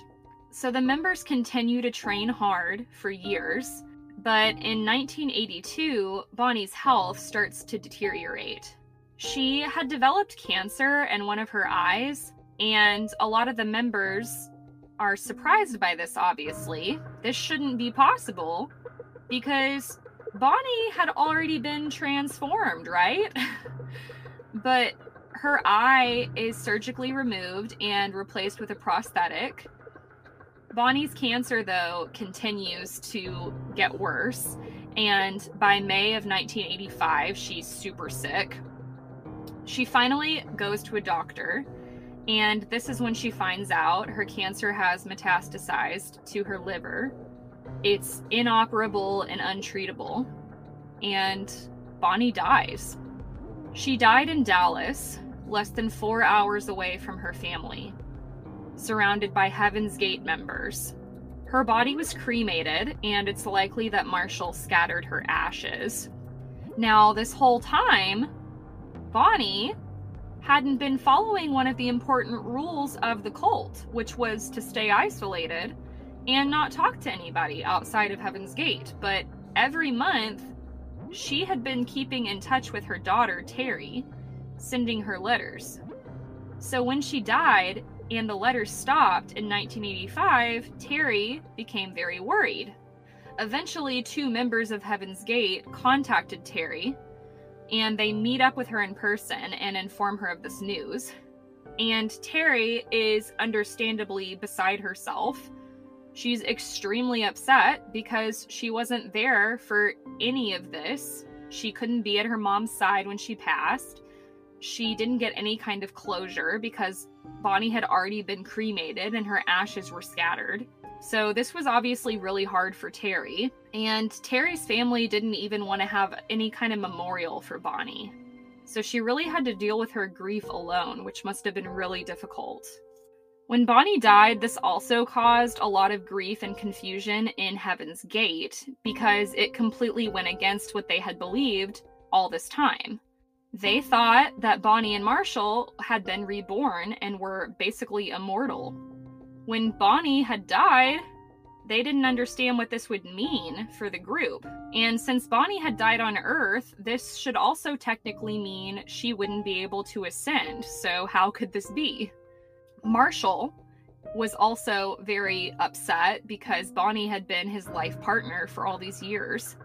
So the members continue to train hard for years, but in nineteen eighty-two, Bonnie's health starts to deteriorate. She had developed cancer in one of her eyes, and a lot of the members are surprised by this, obviously. This shouldn't be possible, because Bonnie had already been transformed, right? But her eye is surgically removed and replaced with a prosthetic. Bonnie's cancer, though, continues to get worse, and by May of nineteen eighty-five, she's super sick. She finally goes to a doctor, and this is when she finds out her cancer has metastasized to her liver. It's inoperable and untreatable, and Bonnie dies. She died in Dallas, less than four hours away from her family, surrounded by Heaven's Gate members. Her body was cremated, and it's likely that Marshall scattered her ashes. Now, this whole time, Bonnie hadn't been following one of the important rules of the cult, which was to stay isolated and not talk to anybody outside of Heaven's Gate. But every month, she had been keeping in touch with her daughter, Terry, sending her letters. So when she died and the letters stopped in nineteen eighty-five, Terry became very worried. Eventually, two members of Heaven's Gate contacted Terry, and they meet up with her in person and inform her of this news. And Terry is understandably beside herself. She's extremely upset because she wasn't there for any of this. She couldn't be at her mom's side when she passed. She didn't get any kind of closure because Bonnie had already been cremated and her ashes were scattered. So this was obviously really hard for Terry. And Terry's family didn't even want to have any kind of memorial for Bonnie. So she really had to deal with her grief alone, which must have been really difficult. When Bonnie died, this also caused a lot of grief and confusion in Heaven's Gate because it completely went against what they had believed all this time. They thought that Bonnie and Marshall had been reborn and were basically immortal. When Bonnie had died, they didn't understand what this would mean for the group. And since Bonnie had died on Earth, this should also technically mean she wouldn't be able to ascend. So how could this be? Marshall was also very upset because Bonnie had been his life partner for all these years.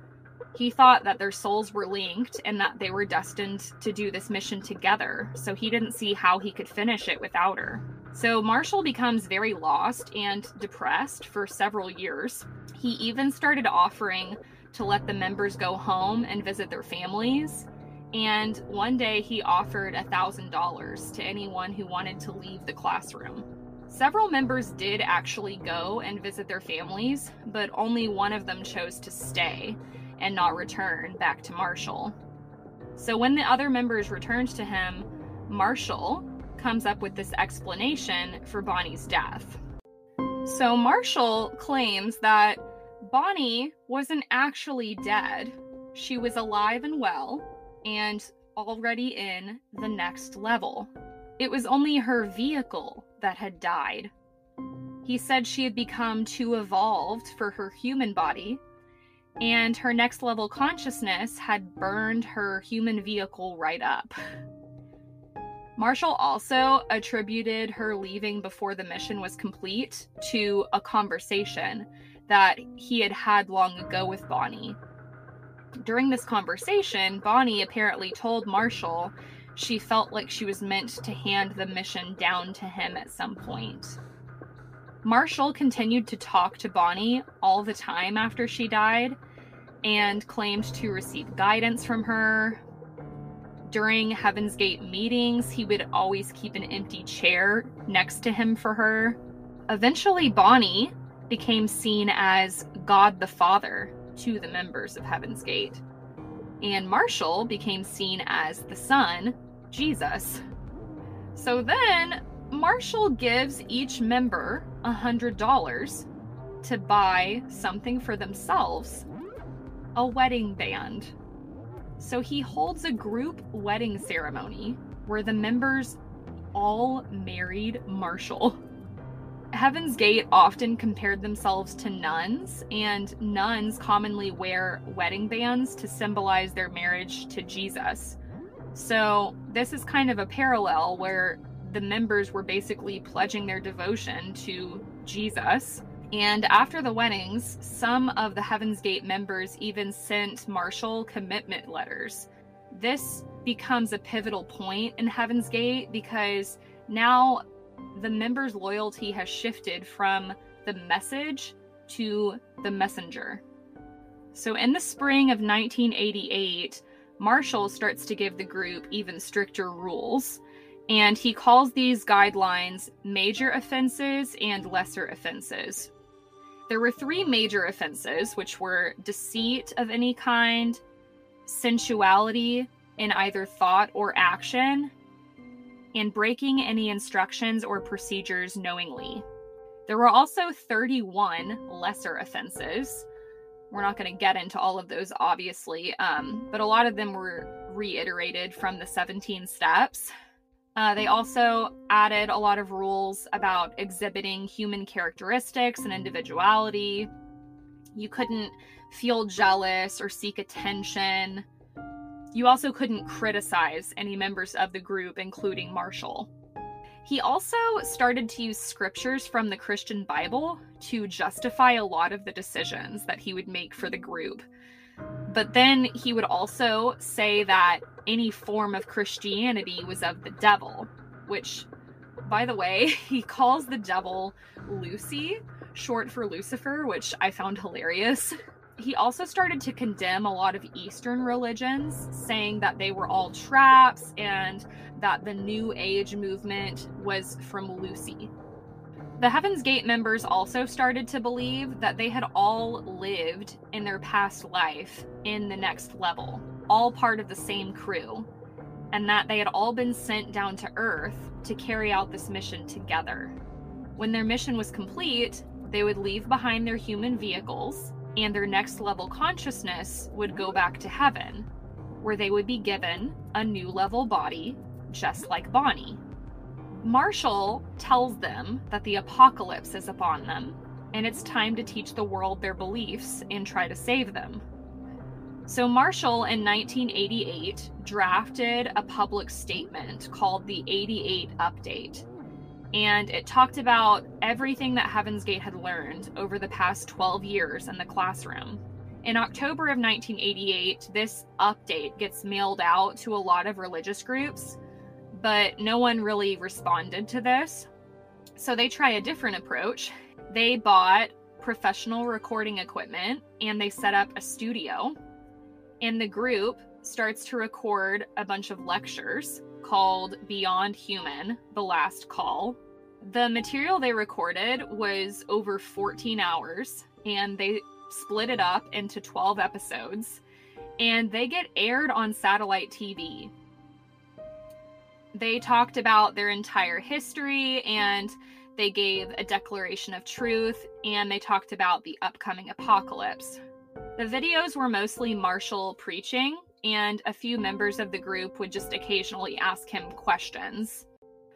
He thought that their souls were linked and that they were destined to do this mission together, so he didn't see how he could finish it without her. So Marshall becomes very lost and depressed for several years. He even started offering to let the members go home and visit their families. And one day he offered one thousand dollars to anyone who wanted to leave the classroom. Several members did actually go and visit their families, but only one of them chose to stay and not return back to Marshall. So when the other members returned to him, Marshall comes up with this explanation for Bonnie's death. So Marshall claims that Bonnie wasn't actually dead. She was alive and well, and already in the next level. It was only her vehicle that had died. He said she had become too evolved for her human body, and her next level consciousness had burned her human vehicle right up. Marshall also attributed her leaving before the mission was complete to a conversation that he had had long ago with Bonnie. During this conversation, Bonnie apparently told Marshall she felt like she was meant to hand the mission down to him at some point. Marshall continued to talk to Bonnie all the time after she died and claimed to receive guidance from her. During Heaven's Gate meetings, he would always keep an empty chair next to him for her. Eventually, Bonnie became seen as God the Father to the members of Heaven's Gate, and Marshall became seen as the Son, Jesus. So then, Marshall gives each member one hundred dollars to buy something for themselves, a wedding band. So he holds a group wedding ceremony where the members all married Marshall. Heaven's Gate often compared themselves to nuns, and nuns commonly wear wedding bands to symbolize their marriage to Jesus. So this is kind of a parallel where the members were basically pledging their devotion to Jesus. And after the weddings, some of the Heaven's Gate members even sent Marshall commitment letters. This becomes a pivotal point in Heaven's Gate because now the members' loyalty has shifted from the message to the messenger. So in the spring of nineteen eighty-eight, Marshall starts to give the group even stricter rules, and he calls these guidelines major offenses and lesser offenses. There were three major offenses, which were deceit of any kind, sensuality in either thought or action, and breaking any instructions or procedures knowingly. There were also thirty-one lesser offenses. We're not going to get into all of those, obviously, um, but a lot of them were reiterated from the seventeen steps. Uh, they also added a lot of rules about exhibiting human characteristics and individuality. You couldn't feel jealous or seek attention. You also couldn't criticize any members of the group, including Marshall. He also started to use scriptures from the Christian Bible to justify a lot of the decisions that he would make for the group. But then he would also say that any form of Christianity was of the devil, which, by the way, he calls the devil Lucy, short for Lucifer, which I found hilarious. He also started to condemn a lot of Eastern religions, saying that they were all traps and that the New Age movement was from Lucy. The Heaven's Gate members also started to believe that they had all lived in their past life in the next level, all part of the same crew, and that they had all been sent down to Earth to carry out this mission together. When their mission was complete, they would leave behind their human vehicles, and their next level consciousness would go back to heaven, where they would be given a new level body, just like Bonnie. Marshall tells them that the apocalypse is upon them, and it's time to teach the world their beliefs and try to save them. So Marshall in nineteen eighty-eight drafted a public statement called the eighty-eight Update. And it talked about everything that Heaven's Gate had learned over the past twelve years in the classroom. In October of nineteen eighty-eight, this update gets mailed out to a lot of religious groups, but no one really responded to this. So they try a different approach. They bought professional recording equipment and they set up a studio. And the group starts to record a bunch of lectures called Beyond Human, The Last Call. The material they recorded was over fourteen hours, and they split it up into twelve episodes, and they get aired on satellite T V. They talked about their entire history, and They gave a declaration of truth, and they talked about the upcoming apocalypse. The videos were mostly Marshall preaching, and a few members of the group would just occasionally ask him questions.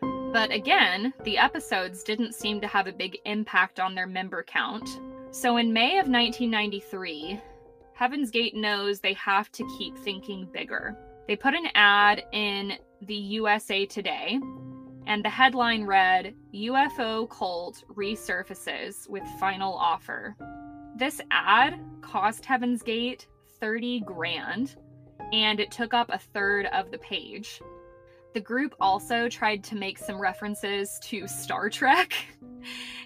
But again, the episodes didn't seem to have a big impact on their member count. So in May of nineteen ninety-three, Heaven's Gate knows they have to keep thinking bigger. They put an ad in the U S A Today, and the headline read, U F O Cult Resurfaces with Final Offer. This ad cost Heaven's Gate thirty grand, and it took up a third of the page. The group also tried to make some references to Star Trek,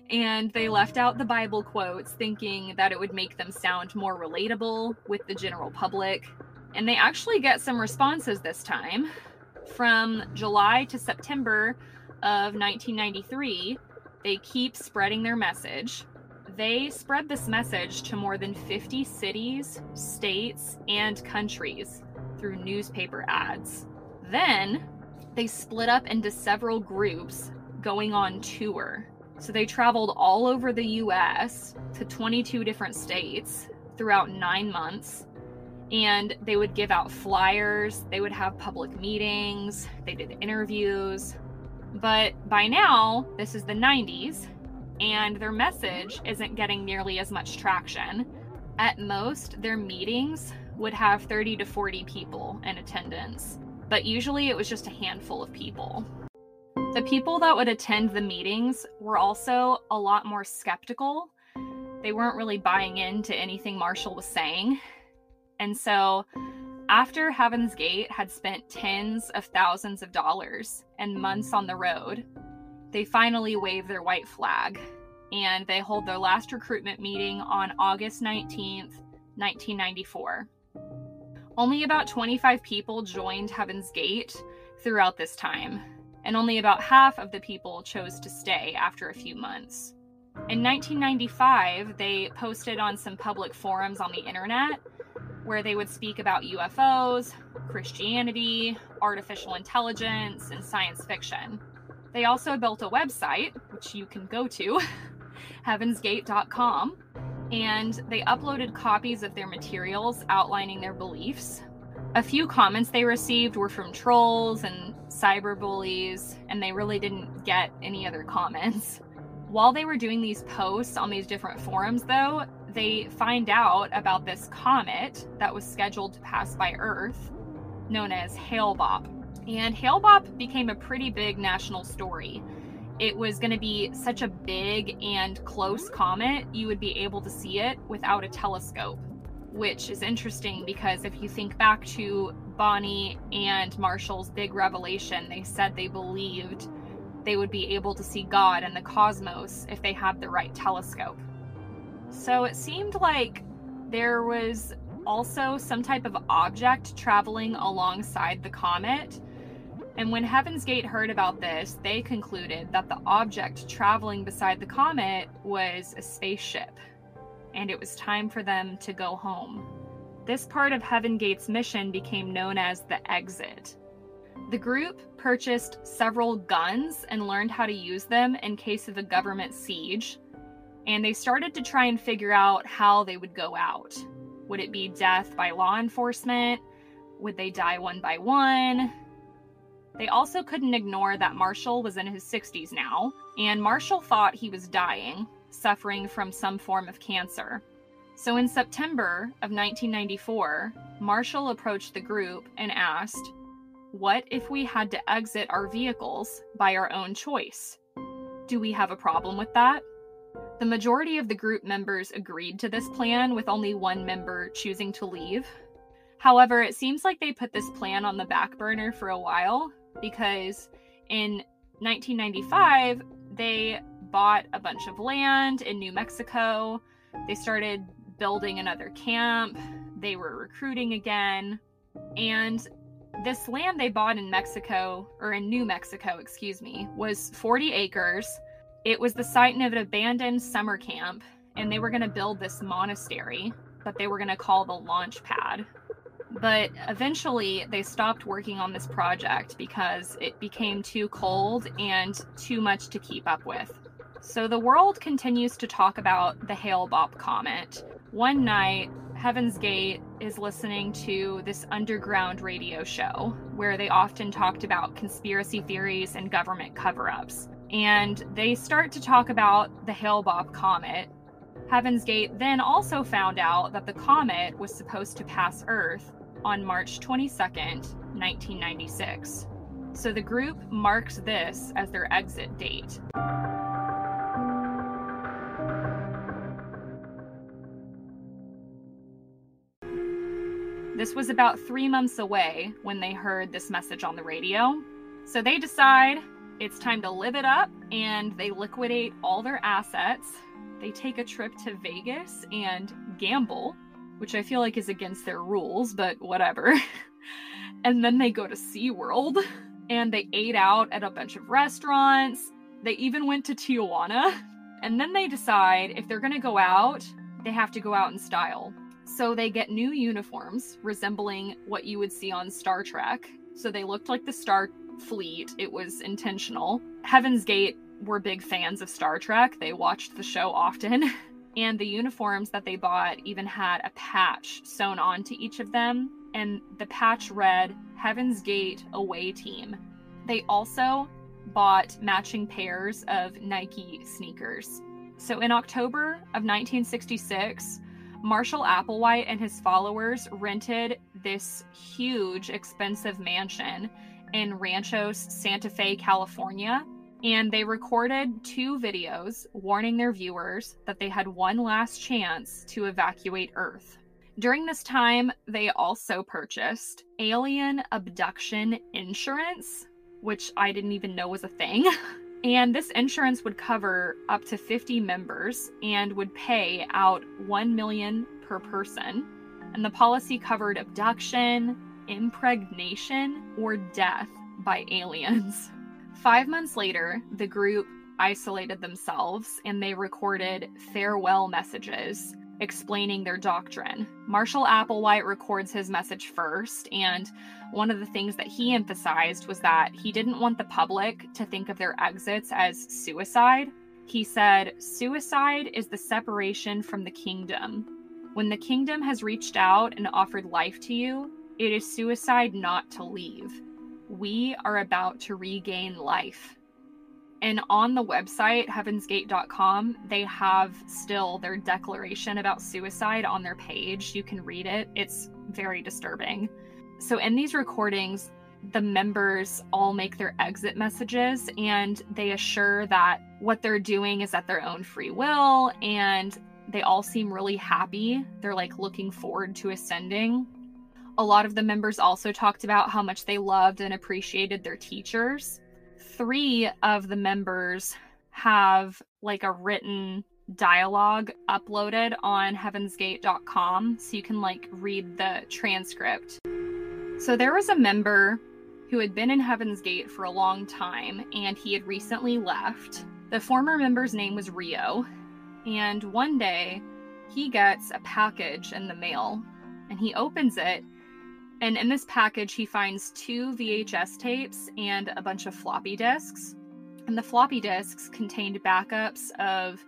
and they left out the Bible quotes, thinking that it would make them sound more relatable with the general public. And they actually get some responses this time. From July to September of nineteen ninety-three, they keep spreading their message. They spread this message to more than fifty cities, states, and countries through newspaper ads. Then they split up into several groups going on tour. So they traveled all over the U S to twenty-two different states throughout nine months. And they would give out flyers, they would have public meetings, they did interviews. But by now, this is the nineties, and their message isn't getting nearly as much traction. At most, their meetings would have thirty to forty people in attendance, but usually it was just a handful of people. The people that would attend the meetings were also a lot more skeptical. They weren't really buying into anything Marshall was saying. And so after Heaven's Gate had spent tens of thousands of dollars and months on the road, they finally wave their white flag, and they hold their last recruitment meeting on August nineteenth, nineteen ninety-four. Only about twenty-five people joined Heaven's Gate throughout this time, and only about half of the people chose to stay after a few months. In nineteen ninety-five, they posted on some public forums on the internet where they would speak about U F Os, Christianity, artificial intelligence, and science fiction. They also built a website, which you can go to, heavens gate dot com, and they uploaded copies of their materials outlining their beliefs. A few comments they received were from trolls and cyberbullies, and they really didn't get any other comments. While they were doing these posts on these different forums, though, they find out about this comet that was scheduled to pass by Earth, known as Hale-Bopp. And Hale-Bopp became a pretty big national story. It was going to be such a big and close comet, you would be able to see it without a telescope, which is interesting because if you think back to Bonnie and Marshall's big revelation, they said they believed they would be able to see God and the cosmos if they had the right telescope. So it seemed like there was also some type of object traveling alongside the comet. And when Heaven's Gate heard about this, they concluded that the object traveling beside the comet was a spaceship, and it was time for them to go home. This part of Heaven's Gate's mission became known as the Exit. The group purchased several guns and learned how to use them in case of a government siege. And they started to try and figure out how they would go out. Would it be death by law enforcement? Would they die one by one? They also couldn't ignore that Marshall was in his sixties now, and Marshall thought he was dying, suffering from some form of cancer. So in September of nineteen ninety-four, Marshall approached the group and asked, "What if we had to exit our vehicles by our own choice? Do we have a problem with that?" The majority of the group members agreed to this plan, with only one member choosing to leave. However, it seems like they put this plan on the back burner for a while, because in nineteen ninety-five, they bought a bunch of land in New Mexico. They started building another camp. They were recruiting again. And this land they bought in Mexico, or in New Mexico, excuse me, was forty acres. It was the site of an abandoned summer camp, and they were going to build this monastery that they were going to call the Launch Pad. But eventually, they stopped working on this project because it became too cold and too much to keep up with. So the world continues to talk about the Hale-Bopp comet. One night, Heaven's Gate is listening to this underground radio show where they often talked about conspiracy theories and government cover-ups. And they start to talk about the Hale-Bopp comet. Heaven's Gate then also found out that the comet was supposed to pass Earth on March twenty-second, nineteen ninety-six. So the group marks this as their exit date. This was about three months away when they heard this message on the radio. So they decide it's time to live it up, and they liquidate all their assets. They take a trip to Vegas and gamble, which I feel like is against their rules, but whatever. And then they go to SeaWorld, and they ate out at a bunch of restaurants. They even went to Tijuana. And then they decide if they're going to go out, they have to go out in style. So they get new uniforms resembling what you would see on Star Trek. So they looked like the Star Fleet. It was intentional. Heaven's Gate were big fans of Star Trek. They watched the show often. And the uniforms that they bought even had a patch sewn onto each of them. And the patch read, Heaven's Gate Away Team. They also bought matching pairs of Nike sneakers. So in October of nineteen sixty-six, Marshall Applewhite and his followers rented this huge, expensive mansion in Rancho Santa Fe, California, and they recorded two videos warning their viewers that they had one last chance to evacuate Earth. During this time, they also purchased alien abduction insurance, which I didn't even know was a thing. And this insurance would cover up to fifty members and would pay out one million dollars per person. And the policy covered abduction, impregnation, or death by aliens. Five months later, the group isolated themselves and they recorded farewell messages explaining their doctrine. Marshall Applewhite records his message first, and one of the things that he emphasized was that he didn't want the public to think of their exits as suicide. He said, "Suicide is the separation from the kingdom. When the kingdom has reached out and offered life to you, it is suicide not to leave. We are about to regain life." And on the website, heavens gate dot com, they have still their declaration about suicide on their page. You can read it. It's very disturbing. So in these recordings, the members all make their exit messages, and they assure that what they're doing is at their own free will, and they all seem really happy. They're like looking forward to ascending. A lot of the members also talked about how much they loved and appreciated their teachers. Three of the members have like a written dialogue uploaded on heavens gate dot com, so you can like read the transcript. So there was a member who had been in Heaven's Gate for a long time, and he had recently left. The former member's name was Rio, and one day he gets a package in the mail, and he opens it. And in this package, he finds two V H S tapes and a bunch of floppy disks. And the floppy disks contained backups of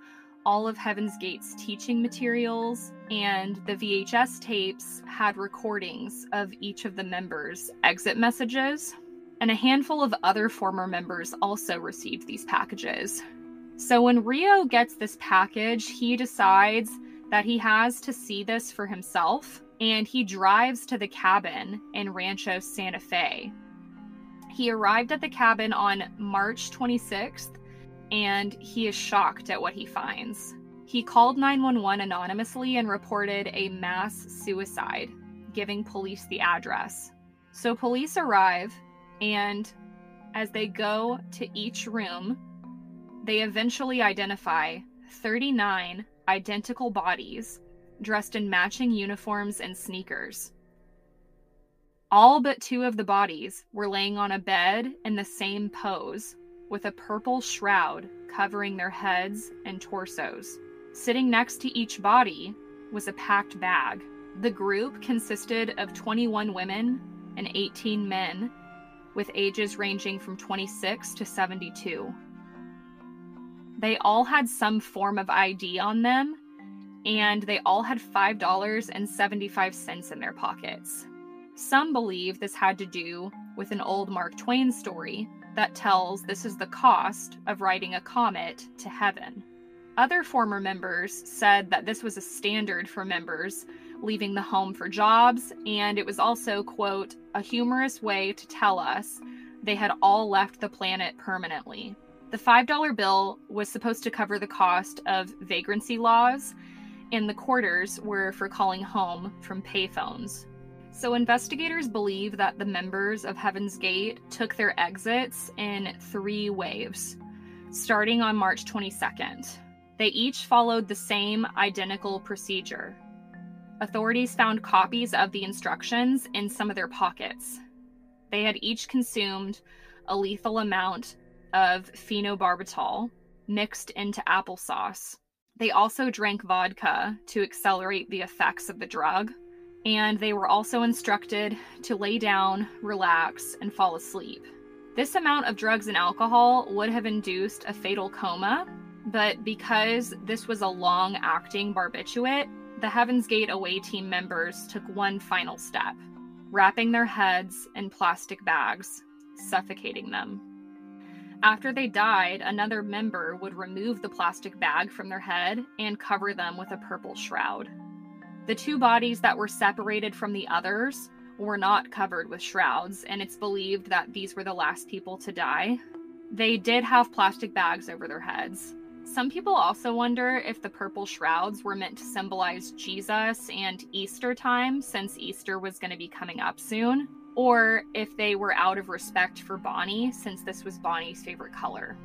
all of Heaven's Gate's teaching materials, and the V H S tapes had recordings of each of the members' exit messages. And a handful of other former members also received these packages. So when Rio gets this package, he decides that he has to see this for himself. And he drives to the cabin in Rancho Santa Fe. He arrived at the cabin on March twenty-sixth, and he is shocked at what he finds. He called nine one one anonymously and reported a mass suicide, giving police the address. So police arrive, and as they go to each room, they eventually identify thirty-nine identical bodies dressed in matching uniforms and sneakers. All but two of the bodies were laying on a bed in the same pose, with a purple shroud covering their heads and torsos. Sitting next to each body was a packed bag. The group consisted of twenty-one women and eighteen men, with ages ranging from twenty-six to seventy-two. They all had some form of I D on them, and they all had five dollars and seventy-five cents in their pockets. Some believe this had to do with an old Mark Twain story that tells this is the cost of riding a comet to heaven. Other former members said that this was a standard for members leaving the home for jobs, and it was also, quote, a humorous way to tell us they had all left the planet permanently. The five dollar bill was supposed to cover the cost of vagrancy laws, and the quarters were for calling home from payphones. So investigators believe that the members of Heaven's Gate took their exits in three waves, starting on March twenty-second. They each followed the same identical procedure. Authorities found copies of the instructions in some of their pockets. They had each consumed a lethal amount of phenobarbital mixed into applesauce. They also drank vodka to accelerate the effects of the drug, and they were also instructed to lay down, relax, and fall asleep. This amount of drugs and alcohol would have induced a fatal coma, but because this was a long-acting barbiturate, the Heaven's Gate away team members took one final step, wrapping their heads in plastic bags, suffocating them. After they died, another member would remove the plastic bag from their head and cover them with a purple shroud. The two bodies that were separated from the others were not covered with shrouds, and it's believed that these were the last people to die. They did have plastic bags over their heads. Some people also wonder if the purple shrouds were meant to symbolize Jesus and Easter time, since Easter was going to be coming up soon, or if they were out of respect for Bonnie, since this was Bonnie's favorite color.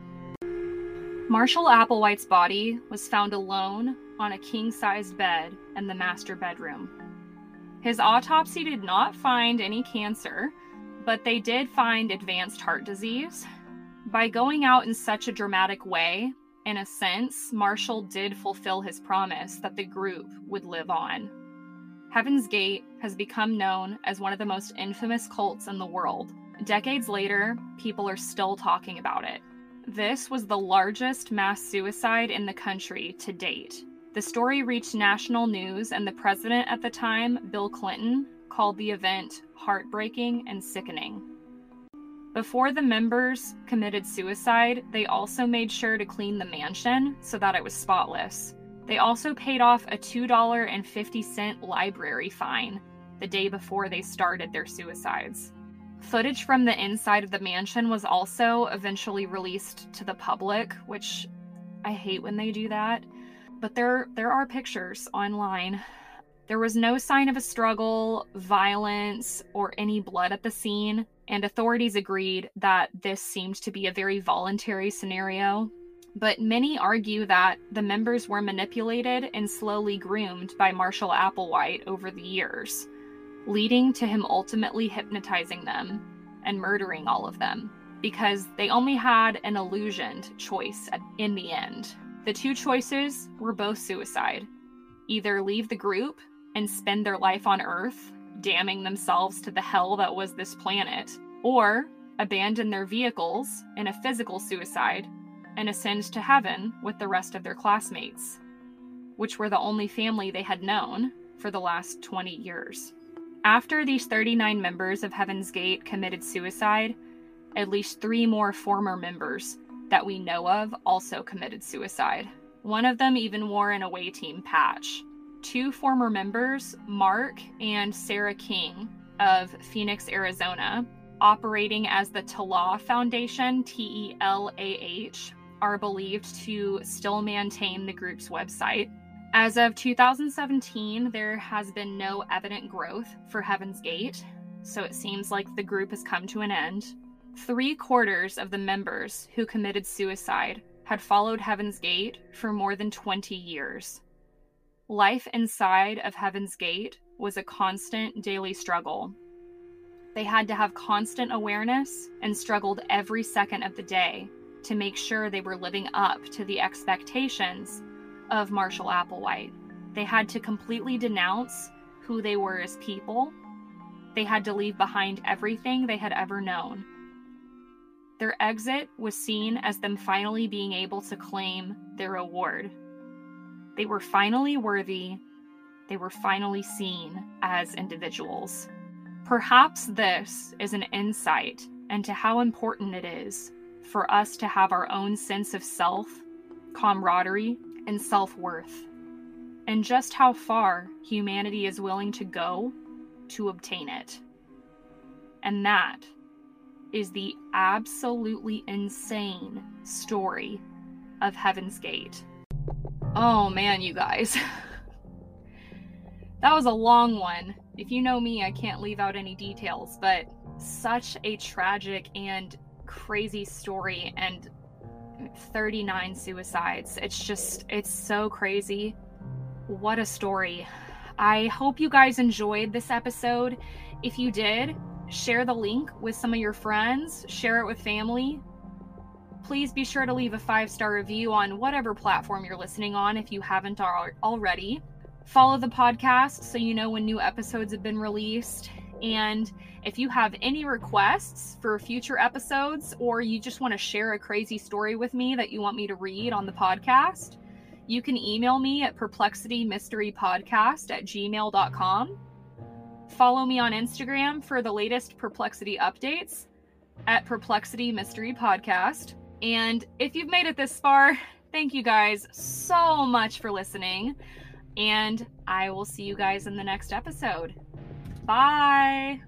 Marshall Applewhite's body was found alone on a king-sized bed in the master bedroom. His autopsy did not find any cancer, but they did find advanced heart disease. By going out in such a dramatic way, in a sense, Marshall did fulfill his promise that the group would live on. Heaven's Gate has become known as one of the most infamous cults in the world. Decades later, people are still talking about it. This was the largest mass suicide in the country to date. The story reached national news, and the president at the time, Bill Clinton, called the event heartbreaking and sickening. Before the members committed suicide, they also made sure to clean the mansion so that it was spotless. They also paid off a two dollars and fifty cents library fine the day before they started their suicides. Footage from the inside of the mansion was also eventually released to the public, which I hate when they do that, but there, there are pictures online. There was no sign of a struggle, violence, or any blood at the scene, and authorities agreed that this seemed to be a very voluntary scenario. But many argue that the members were manipulated and slowly groomed by Marshall Applewhite over the years, leading to him ultimately hypnotizing them and murdering all of them, because they only had an illusioned choice in the end. The two choices were both suicide. Either leave the group and spend their life on Earth, damning themselves to the hell that was this planet, or abandon their vehicles in a physical suicide and ascend to heaven with the rest of their classmates, which were the only family they had known for the last twenty years. After these thirty-nine members of Heaven's Gate committed suicide, at least three more former members that we know of also committed suicide. One of them even wore an away team patch. Two former members, Mark and Sarah King of Phoenix, Arizona, operating as the TELAH Foundation, T E L A H, are believed to still maintain the group's website. As of two thousand seventeen, there has been no evident growth for Heaven's Gate, so it seems like the group has come to an end. Three quarters of the members who committed suicide had followed Heaven's Gate for more than twenty years. Life inside of Heaven's Gate was a constant daily struggle. They had to have constant awareness and struggled every second of the day to make sure they were living up to the expectations of Marshall Applewhite. They had to completely denounce who they were as people. They had to leave behind everything they had ever known. Their exit was seen as them finally being able to claim their award. They were finally worthy. They were finally seen as individuals. Perhaps this is an insight into how important it is for us to have our own sense of self, camaraderie, and self-worth, and just how far humanity is willing to go to obtain it. And that is the absolutely insane story of Heaven's Gate. Oh man, you guys. That was a long one. If you know me, I can't leave out any details, but such a tragic and crazy story, and thirty-nine suicides. It's just, it's so crazy. What a story. I hope you guys enjoyed this episode. If you did, share the link with some of your friends, share it with family. Please be sure to leave a five-star review on whatever platform you're listening on if you haven't already. Follow the podcast so you know when new episodes have been released. And if you have any requests for future episodes, or you just want to share a crazy story with me that you want me to read on the podcast, you can email me at perplexity mystery podcast at gmail dot com. Follow me on Instagram for the latest Perplexity updates at Perplexity Mystery Podcast. And if you've made it this far, thank you guys so much for listening. And I will see you guys in the next episode. Bye.